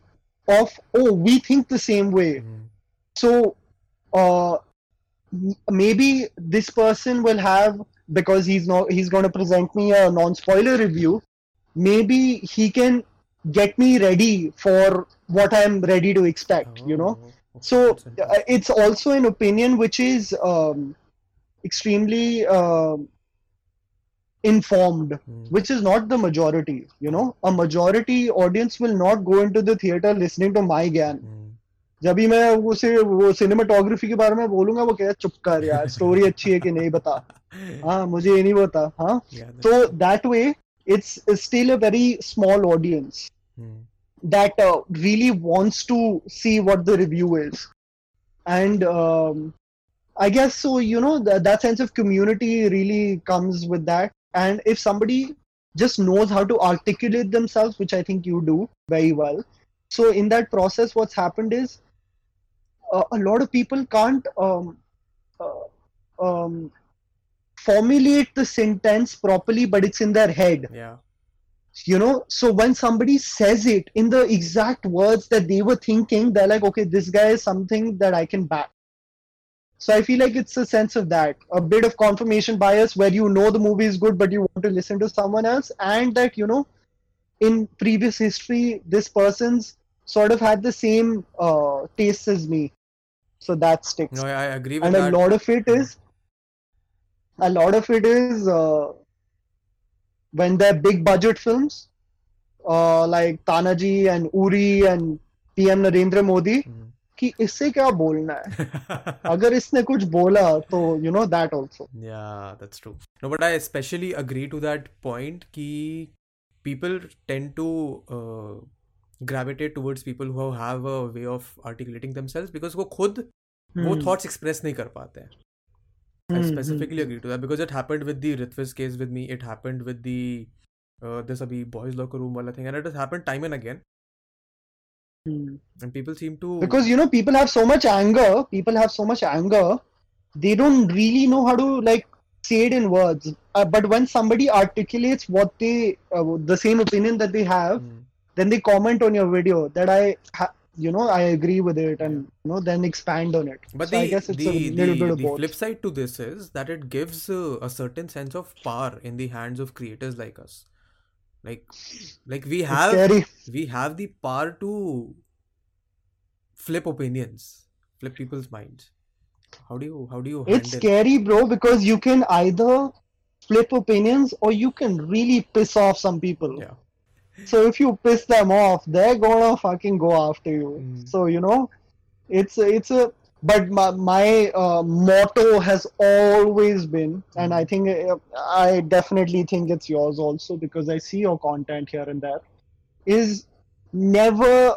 of, oh, we think the same way. So maybe this person will have, because he's going to present me a non-spoiler review, maybe he can get me ready for what I'm ready to expect, you know. So it's also an opinion which is extremely informed, which is not the majority, you know. A majority audience will not go into the theater listening to my gyan. जब भी मैं उसे वो cinematography के बारे में बोलूंगा, वो कहेगा चुप कर यार, स्टोरी अच्छी है कि नहीं बता, हाँ मुझे ये नहीं पता, हाँ. So that way it's still a very small audience that really wants to see what the review is. And I guess so, you know, that sense of community really comes with that. And if somebody just knows how to articulate themselves, which I think you do very well. So in that process, what's happened is a lot of people can't formulate the sentence properly, but it's in their head. Yeah. You know, so when somebody says it in the exact words that they were thinking, they're like, okay, this guy is something that I can back. So I feel like it's a sense of that, a bit of confirmation bias, where you know the movie is good, but you want to listen to someone else, and that, you know, in previous history, this person's sort of had the same tastes as me. So that sticks. No, I agree with that. And a lot of it is when they're big budget films like Tanaji and Uri and PM Narendra Modi, कि इससे क्या बोलना है, अगर इसने कुछ बोला तो, you know, that also. Yeah, that's true. No, but I especially agree to that point कि people tend to gravitate towards people who have a way of articulating themselves, because वो खुद वो thoughts express नहीं कर पाते हैं. I specifically agree to that, because it happened with the Ritwiz case with me. It happened with the this abhi boys locker room wala thing, and it has happened time and again. And people seem to, because, you know, people have so much anger. They don't really know how to, like, say it in words. But when somebody articulates what they the same opinion that they have, then they comment on your video that you know, I agree with it, and, you know, then expand on it. But so I guess it's a little bit of both. The flip side to this is that it gives a certain sense of power in the hands of creators like us. Like we have the power to flip opinions, flip people's minds. How do you handle it? It's scary, bro, because you can either flip opinions or you can really piss off some people. Yeah. So if you piss them off, they're gonna fucking go after you. So, you know, it's a. But my motto has always been, and I think I definitely think it's yours also, because I see your content here and there, is never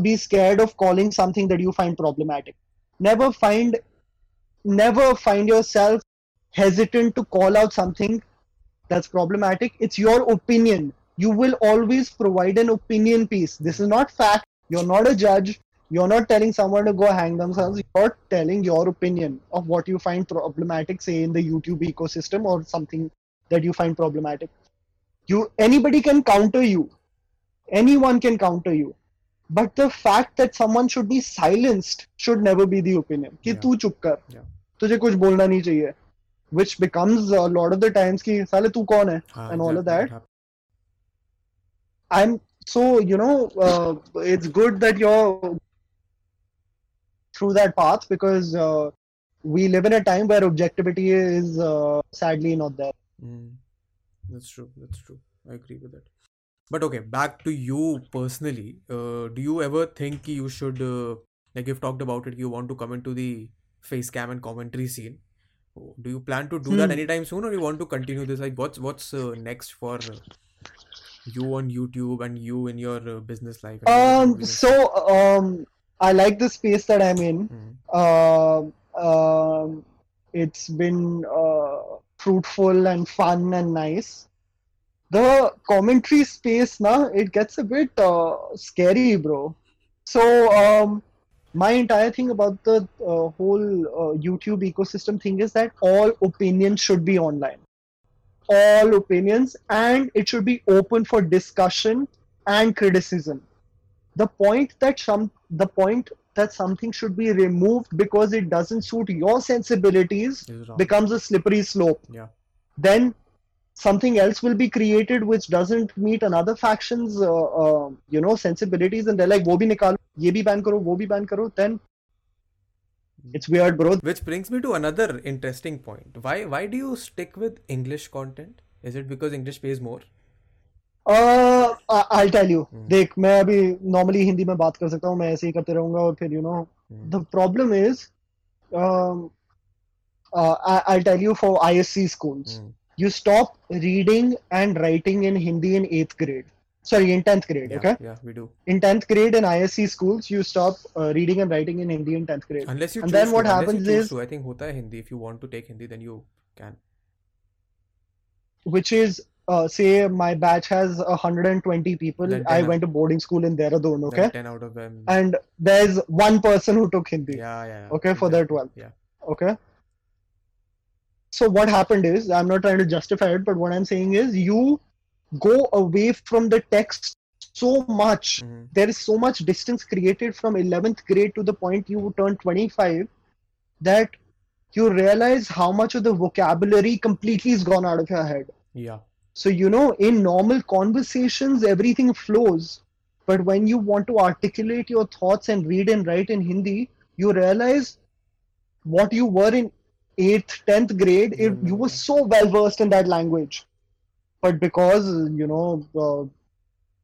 be scared of calling something that you find problematic. Never find yourself hesitant to call out something that's problematic. It's your opinion. You will always provide an opinion piece. This is not fact. You're not a judge. You're not telling someone to go hang themselves. You're telling your opinion of what you find problematic, say in the YouTube ecosystem or something that you find problematic. Anybody can counter you. Anyone can counter you. But the fact that someone should be silenced should never be the opinion. कि तू चुप कर, तुझे कुछ बोलना नहीं चाहिए. Which becomes a lot of the times कि साले तू कौन है and all of that. And so you know it's good that you're through that path because we live in a time where objectivity is sadly not there. Mm. That's true. That's true. I agree with that. But okay, back to you personally. Do you ever think you should, like you've talked about it, you want to come into the face cam and commentary scene? Do you plan to do that anytime soon, or you want to continue this? Like, what's next for you on YouTube and you in your business life? I like the space that I'm in. It's been fruitful and fun and nice. The commentary space, it gets a bit scary, bro. So my entire thing about the whole YouTube ecosystem thing is that all opinions should be online. All opinions, and it should be open for discussion and criticism. The point that something should be removed because it doesn't suit your sensibilities becomes a slippery slope. Then something else will be created which doesn't meet another faction's sensibilities, and they're like wo bhi nikalo, ye bhi ban karo, wo bhi ban karo. Then it's weird, bro. Which brings me to another interesting point. Why do you stick with English content? Is it because English pays more? I'll tell you. देख, मैं अभी normally Hindi में बात कर सकता हूँ, मैं ऐसे ही करते रहूँगा और फिर the problem is I'll tell you, for ISC schools you stop reading and writing in Hindi in 10th grade. Okay? Yeah, we do. In 10th grade in ISC schools you stop reading and writing in Hindi in 10th grade. Unless you choose, and then what happens is, I think होता है Hindi, if you want to take Hindi then you can. Which is say my batch has 120 people. I went to boarding school in Dehradun, okay? 10 out of them. And there's one person who took Hindi. Yeah. Okay, for their 12th. Yeah. Okay. So what happened is, I'm not trying to justify it, but what I'm saying is you go away from the text so much. There is so much distance created from 11th grade to the point you turn 25 that you realize how much of the vocabulary completely is gone out of your head. Yeah. So, in normal conversations, everything flows. But when you want to articulate your thoughts and read and write in Hindi, you realize what you were in 8th, 10th grade, you were so well-versed in that language. But because,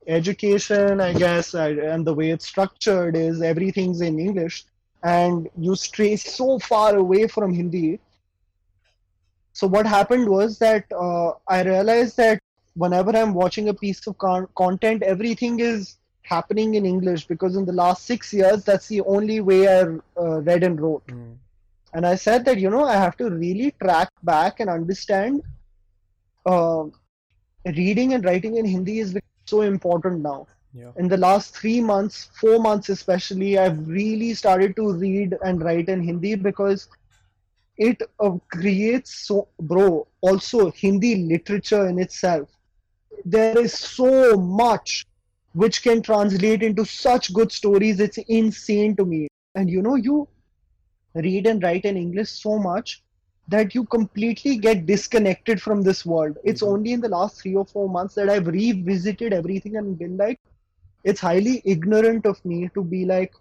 education, I guess, and the way it's structured is everything's in English. And you stray so far away from Hindi. So what happened was that I realized that whenever I'm watching a piece of content, everything is happening in English because in the last 6 years, that's the only way I read and wrote. And I said that, I have to really track back and understand reading and writing in Hindi is so important now. Yeah. In the last 4 months especially, I've really started to read and write in Hindi because it creates also Hindi literature in itself. There is so much which can translate into such good stories. It's insane to me. And you read and write in English so much that you completely get disconnected from this world. It's only in the last 3 or 4 months that I've revisited everything and been like, it's highly ignorant of me to be like,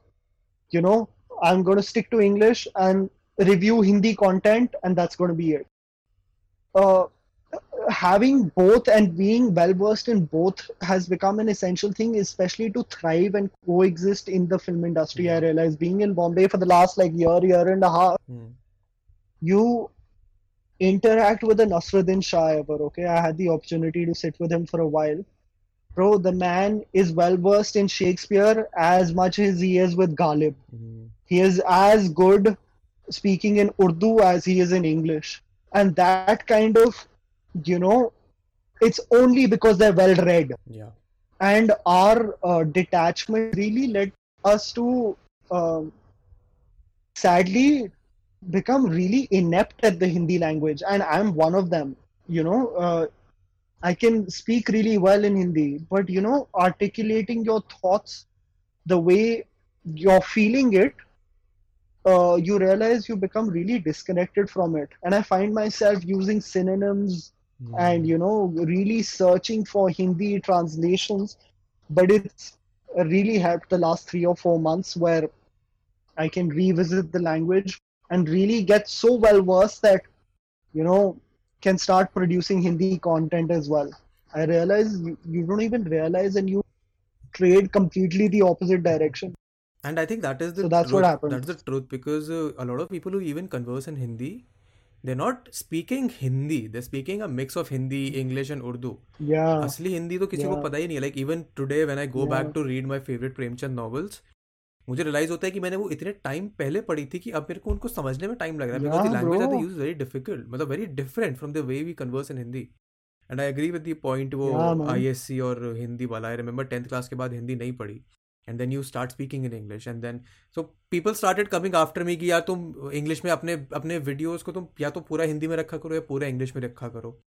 I'm going to stick to English and review Hindi content, and that's going to be it. Having both and being well-versed in both has become an essential thing, especially to thrive and coexist in the film industry. I realized being in Bombay for the last year and a half, you interact with the Nasruddin Shah ever, okay? I had the opportunity to sit with him for a while. Bro, the man is well-versed in Shakespeare as much as he is with Ghalib. He is as good speaking in Urdu as he is in English, and that kind of it's only because they're well read. And our detachment really led us to sadly become really inept at the Hindi language, and I'm one of them. you know, I can speak really well in Hindi, but, you know, articulating your thoughts the way you're feeling it, you realize you become really disconnected from it. And I find myself using synonyms and, you know, really searching for Hindi translations. But it's really helped the last 3 or 4 months where I can revisit the language and really get so well-versed that, you know, can start producing Hindi content as well. I realize you don't even realize, and you trade completely the opposite direction. And I think that is the that's what happened. That's the truth, because a lot of people who even converse in Hindi, they're not speaking Hindi. They're speaking a mix of Hindi, English and Urdu. Yeah. Asli Hindi to kisi ko pata hi nahi. Like even today when I go back to read my favorite Premchand novels, मुझे realise होता है कि मैंने वो इतने time पहले पढ़ी थी कि अब मेरे को उनको समझने में टाइम लग रहा है, because the language that they use very difficult, मतलब very different from the way we converse in Hindi. And I agree with the point वो ISC और हिंदी वाला. आई रिमेंबर 10th क्लास के बाद हिंदी नहीं पढ़ी, and then you start speaking in English, and then so people started coming after me कि यार तुम इंग्लिश में अपने वीडियोज़ को तुम या तो पूरा हिंदी में रखा करो या पूरा इंग्लिश में रखा करो.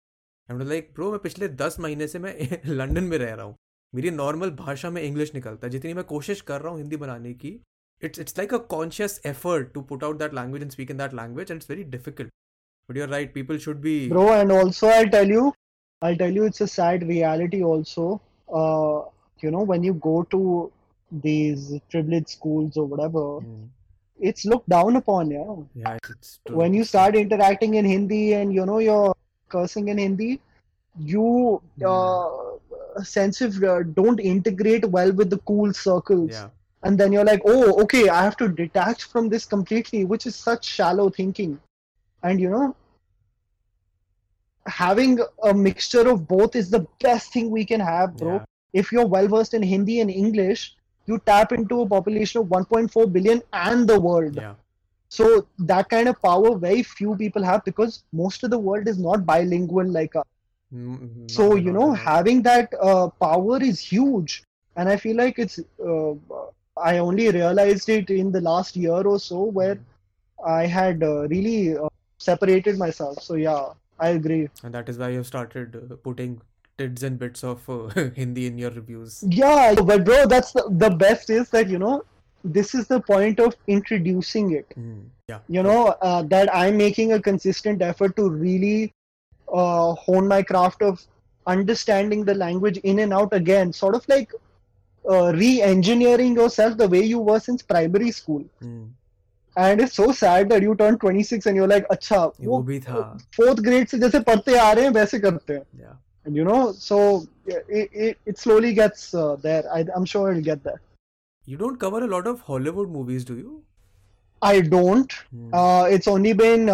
एंड लाइक ब्रो, मैं पिछले 10 महीने से मैं लंदन में रह रहा हूँ, मेरी नॉर्मल भाषा में इंग्लिश निकलता है. जितनी मैं कोशिश कर रहा हूँ हिंदी बनाने की, it's like a conscious effort to put out that language and speak in that language, and it's very difficult. But you are right, people should be bro. And also I tell you it's a sad reality also, you know, when you go to these privileged schools or whatever, it's looked down upon. Yeah, it's true. When you start interacting in Hindi and, you know, you're cursing in Hindi, you sense of don't integrate well with the cool circles, and then you're like, oh okay, I have to detach from this completely, which is such shallow thinking. And you know, having a mixture of both is the best thing we can have, bro. If you're well versed in Hindi and English, you tap into a population of 1.4 billion and the world. So that kind of power very few people have, because most of the world is not bilingual like us. So, you know, having that power is huge. And I feel like it's, I only realized it in the last year or so, where I had really separated myself. So yeah, I agree. And that is why you started putting tids and bits of Hindi in your reviews. Yeah, but bro, that's the best is that, you know, this is the point of introducing it. You know, that I'm making a consistent effort to really hone my craft of understanding the language in and out again, sort of like re-engineering yourself the way you were since primary school. And it's so sad that you turn 26 and you're like, अच्छा वो भी था, fourth grade से जैसे पढ़ते आ रहे हैं वैसे करते हैं. And you know, so it slowly gets there. I'm sure it'll get there. You don't cover a lot of Hollywood movies, do you? I don't. It's only been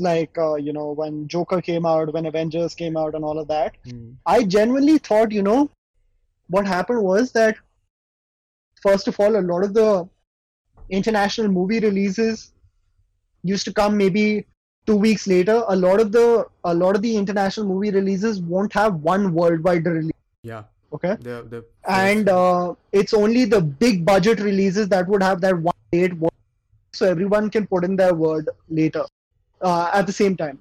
like, you know, when Joker came out, when Avengers came out and all of that. I genuinely thought, you know, what happened was that, first of all, a lot of the international movie releases used to come maybe 2 weeks later. A lot of the international movie releases won't have one worldwide release. Okay. The and it's only the big budget releases that would have that one date, so everyone can put in their word later. At the same time,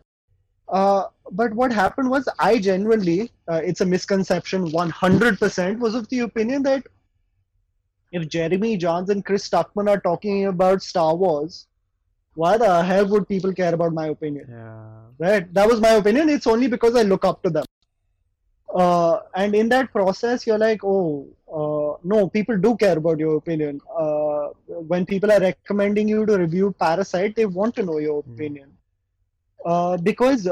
but what happened was, I genuinely, it's a misconception 100%, was of the opinion that if Jeremy Jahns and Chris Stuckmann are talking about Star Wars, why the hell would people care about my opinion? Right? That was my opinion. It's only because I look up to them. And in that process, you're like, no, people do care about your opinion. When people are recommending you to review Parasite, they want to know your opinion. Because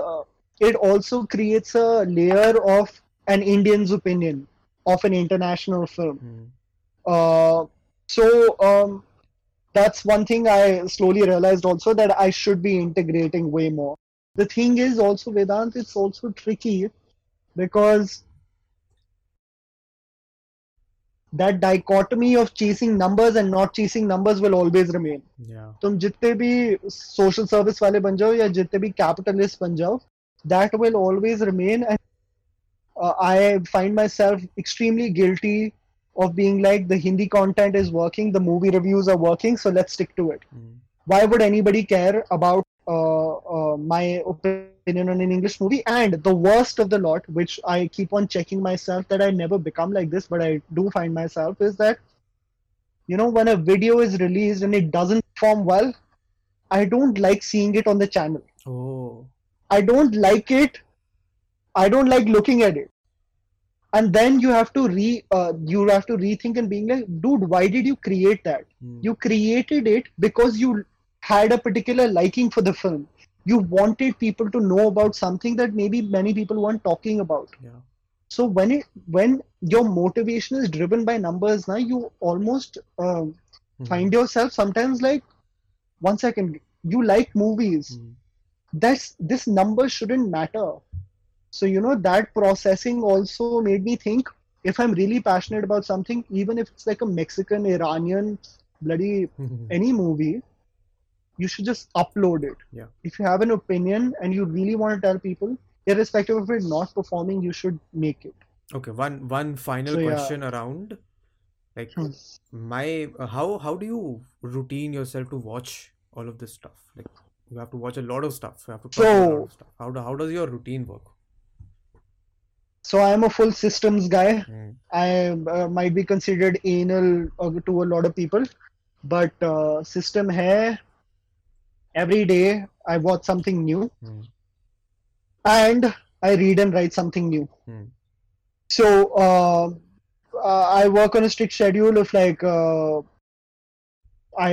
it also creates a layer of an Indian's opinion of an international film. So that's one thing I slowly realized also, that I should be integrating way more. The thing is also, Vedant, it's also tricky, because that dichotomy of chasing numbers and not chasing numbers will always remain. तुम जितने भी social service वाले बन जाओ या जितने भी capitalist बन जाओ, that will always remain. And I find myself extremely guilty of being like, the Hindi content is working, the movie reviews are working, so let's stick to it. Why would anybody care about my opinion opinion on an English movie. And the worst of the lot, which I keep on checking myself that I never become like this, but I do find myself, is that, you know, when a video is released and it doesn't perform well, I don't like seeing it on the channel. Oh. I don't like it. I don't like looking at it. And then you have to rethink and being like, dude, why did you create that? You created it because you had a particular liking for the film. You wanted people to know about something that maybe many people weren't talking about. Yeah. So when your motivation is driven by numbers, now you almost find yourself sometimes like, one second, you like movies. This number shouldn't matter. So, you know, that processing also made me think, if I'm really passionate about something, even if it's like a Mexican, Iranian, bloody any movie, you should just upload it. Yeah. If you have an opinion and you really want to tell people, irrespective of it not performing, you should make it. Okay, one final question around, like, how do you routine yourself to watch all of this stuff? Like, you have to watch a lot of stuff. You have to a lot of stuff. How does your routine work? So I'm a full systems guy. I might be considered anal to a lot of people, but system hai. Every day I watch something new, and I read and write something new. So I work on a strict schedule of like I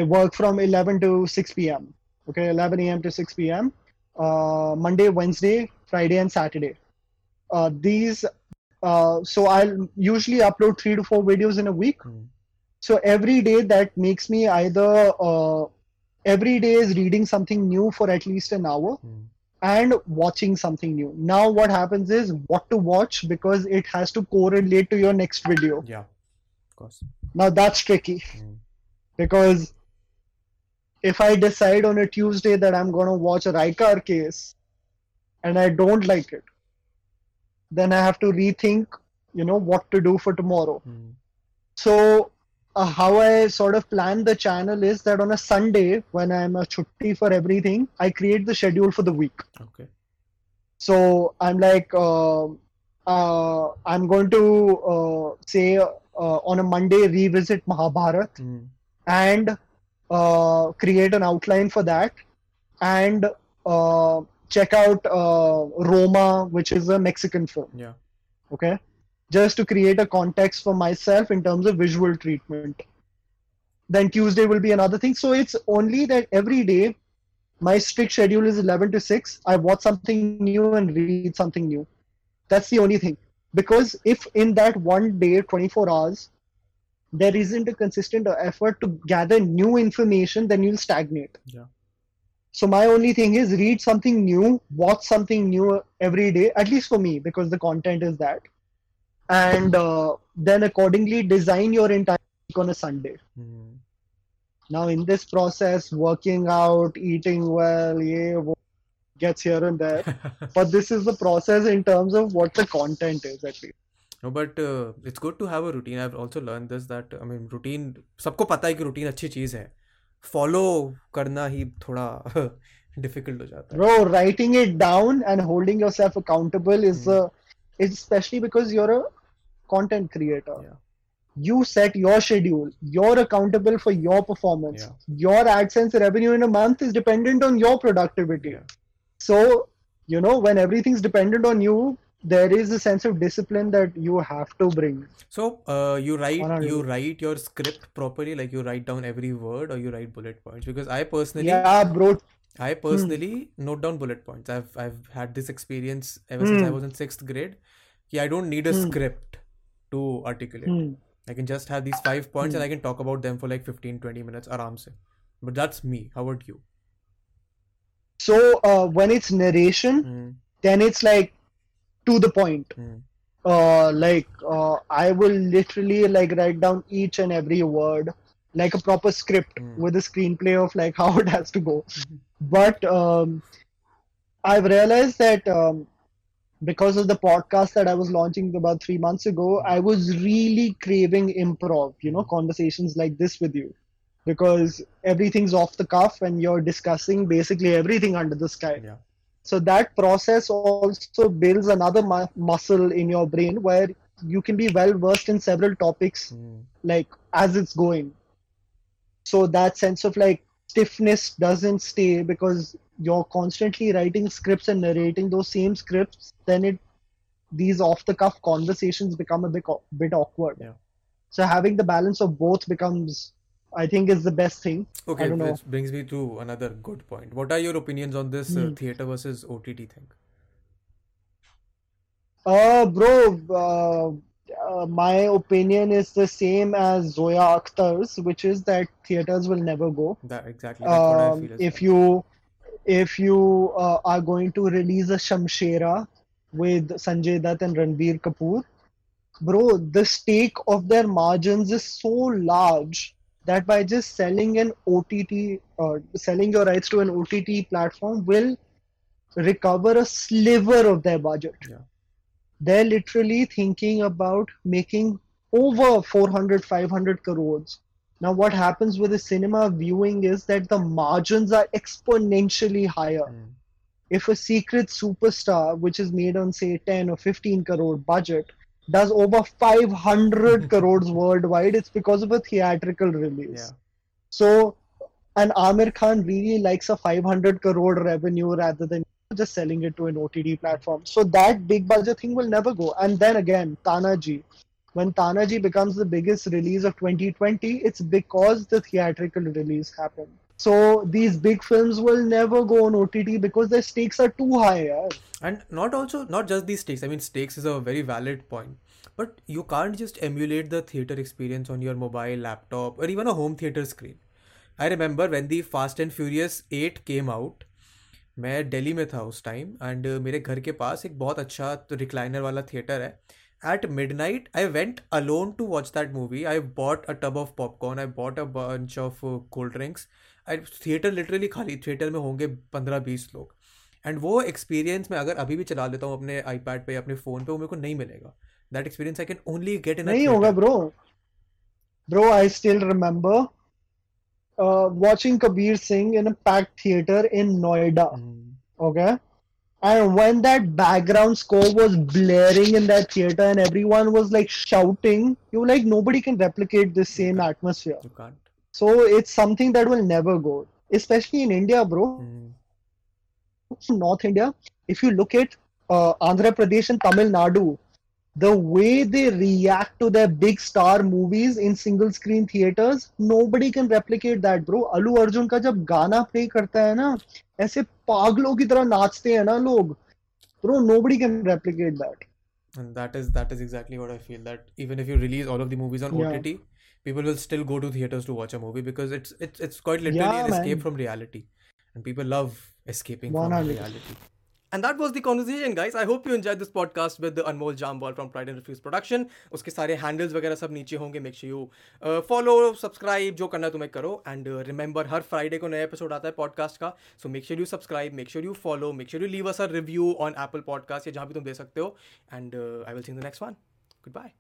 work from 11 to 6 p.m. Okay, 11 a.m. to 6 p.m. Monday, Wednesday, Friday, and Saturday. So I'll usually upload 3 to 4 videos in a week. So every day that makes me either, every day is reading something new for at least an hour and watching something new. Now what happens is what to watch, because it has to correlate to your next video. Yeah, of course. Now that's tricky because if I decide on a Tuesday that I'm going to watch a Raikar case and I don't like it, then I have to rethink, you know, what to do for tomorrow. So how I sort of plan the channel is that on a Sunday, when I'm a chutti for everything, I create the schedule for the week. Okay. So I'm like, I'm going to say on a Monday, revisit Mahabharata and create an outline for that. And check out Roma, which is a Mexican film. Yeah. Okay. Just to create a context for myself in terms of visual treatment. Then Tuesday will be another thing. So it's only that every day, my strict schedule is 11 to 6. I watch something new and read something new. That's the only thing. Because if in that one day, 24 hours, there isn't a consistent effort to gather new information, then you'll stagnate. Yeah. So my only thing is read something new, watch something new every day, at least for me, because the content is that. And then accordingly design your entire week on a Sunday. Now in this process, working out, eating well, gets here and there. But this is the process in terms of what the content is at least. No, but it's good to have a routine. I've also learned this, that, I mean, routine, sabko pata hai ki routine achhi cheez hai. Follow करना ही थोड़ा difficult हो जाता है. Bro, writing it down and holding yourself accountable is especially because you're a content creator. Yeah. You set your schedule. You're accountable for your performance. Yeah. Your AdSense revenue in a month is dependent on your productivity. Yeah. So, you know, when everything's dependent on you, there is a sense of discipline that you have to bring. So you write your script properly, like you write down every word, or you write bullet points? Because I personally note down bullet points. I've had this experience ever since I was in 6th grade. I don't need a script to articulate. I can just have these 5 points and I can talk about them for like 15-20 minutes aram se. But that's me. How about you? So when it's narration, then it's like to the point. I will literally like write down each and every word like a proper script with a screenplay of like how it has to go. But I've realized that because of the podcast that I was launching about 3 months ago, I was really craving improv, you know, conversations like this with you, because everything's off the cuff and you're discussing basically everything under the sky. Yeah. So that process also builds another muscle in your brain where you can be well versed in several topics, like as it's going. So that sense of like stiffness doesn't stay because you're constantly writing scripts and narrating those same scripts. Then these off-the-cuff conversations become a bit awkward. Yeah. So having the balance of both becomes, I think, is the best thing. Okay, which brings me to another good point. What are your opinions on this theatre versus OTT thing? Bro, my opinion is the same as Zoya Akhtar's, which is that theatres will never go. That's what I feel. If you are going to release a Shamshera with Sanjay Dutt and Ranbir Kapoor, bro, the stake of their margins is so large that by just selling an OTT, selling your rights to an OTT platform will recover a sliver of their budget. Yeah. They're literally thinking about making over 400, 500 crores. Now what happens with the cinema viewing is that the margins are exponentially higher. If a secret superstar, which is made on say 10 or 15 crore budget, does over 500 crores worldwide, it's because of a theatrical release. Yeah. So, and Aamir Khan really likes a 500 crore revenue rather than just selling it to an OTT platform. So that big budget thing will never go. And then again, Tanaji. When Tanaji becomes the biggest release of 2020, it's because the theatrical release happened. So these big films will never go on OTT because their stakes are too high. Yeah. And not just these stakes. I mean, stakes is a very valid point. But you can't just emulate the theatre experience on your mobile, laptop, or even a home theatre screen. I remember when the Fast and Furious 8 came out, मैं दिल्ली में था उस time, and मेरे घर के पास एक बहुत अच्छा रिक्लाइनर वाला थिएटर है. At midnight, I went alone to watch that movie. I bought a tub of popcorn. I bought a bunch of cold drinks. Theatre literally खाली, थिएटर में होंगे 15-20 लोग. एंड वो एक्सपीरियंस मैं अगर अभी भी चला लेता हूँ अपने आईपैड पे, अपने फ़ोन पे, वो मेरे को नहीं मिलेगा. That experience I can only get in नहीं होगा bro. I still remember watching Kabir Singh in a packed theater in Noida. Okay? And when that background score was blaring in that theater and everyone was like shouting, you like, nobody can replicate this same atmosphere. You can't. So it's something that will never go. Especially in India, bro. North India, if you look at Andhra Pradesh and Tamil Nadu, the way they react to their big star movies in single screen theaters, nobody can replicate that, bro. Allu Arjun का जब गाना play करता है ना, ऐसे पागलों की तरह नाचते हैं ना लोग, bro. Nobody can replicate that. And that is exactly what I feel. That even if you release all of the movies on OTT, people will still go to theaters to watch a movie because it's quite literally an escape from reality, and people love escaping from reality. And that was the conversation, guys. I hope you enjoyed this podcast with Anmol Jamwal from Tried and Refused Production. उसके सारे handles वगैरह सब नीचे होंगे. Make sure you follow, subscribe, जो करना तुम्हें करो. And remember, हर Friday को नया episode आता है podcast का. So make sure you subscribe, make sure you follow, make sure you leave us a review on Apple Podcasts या जहाँ भी तुम दे सकते हो. And I will see you in the next one. Goodbye.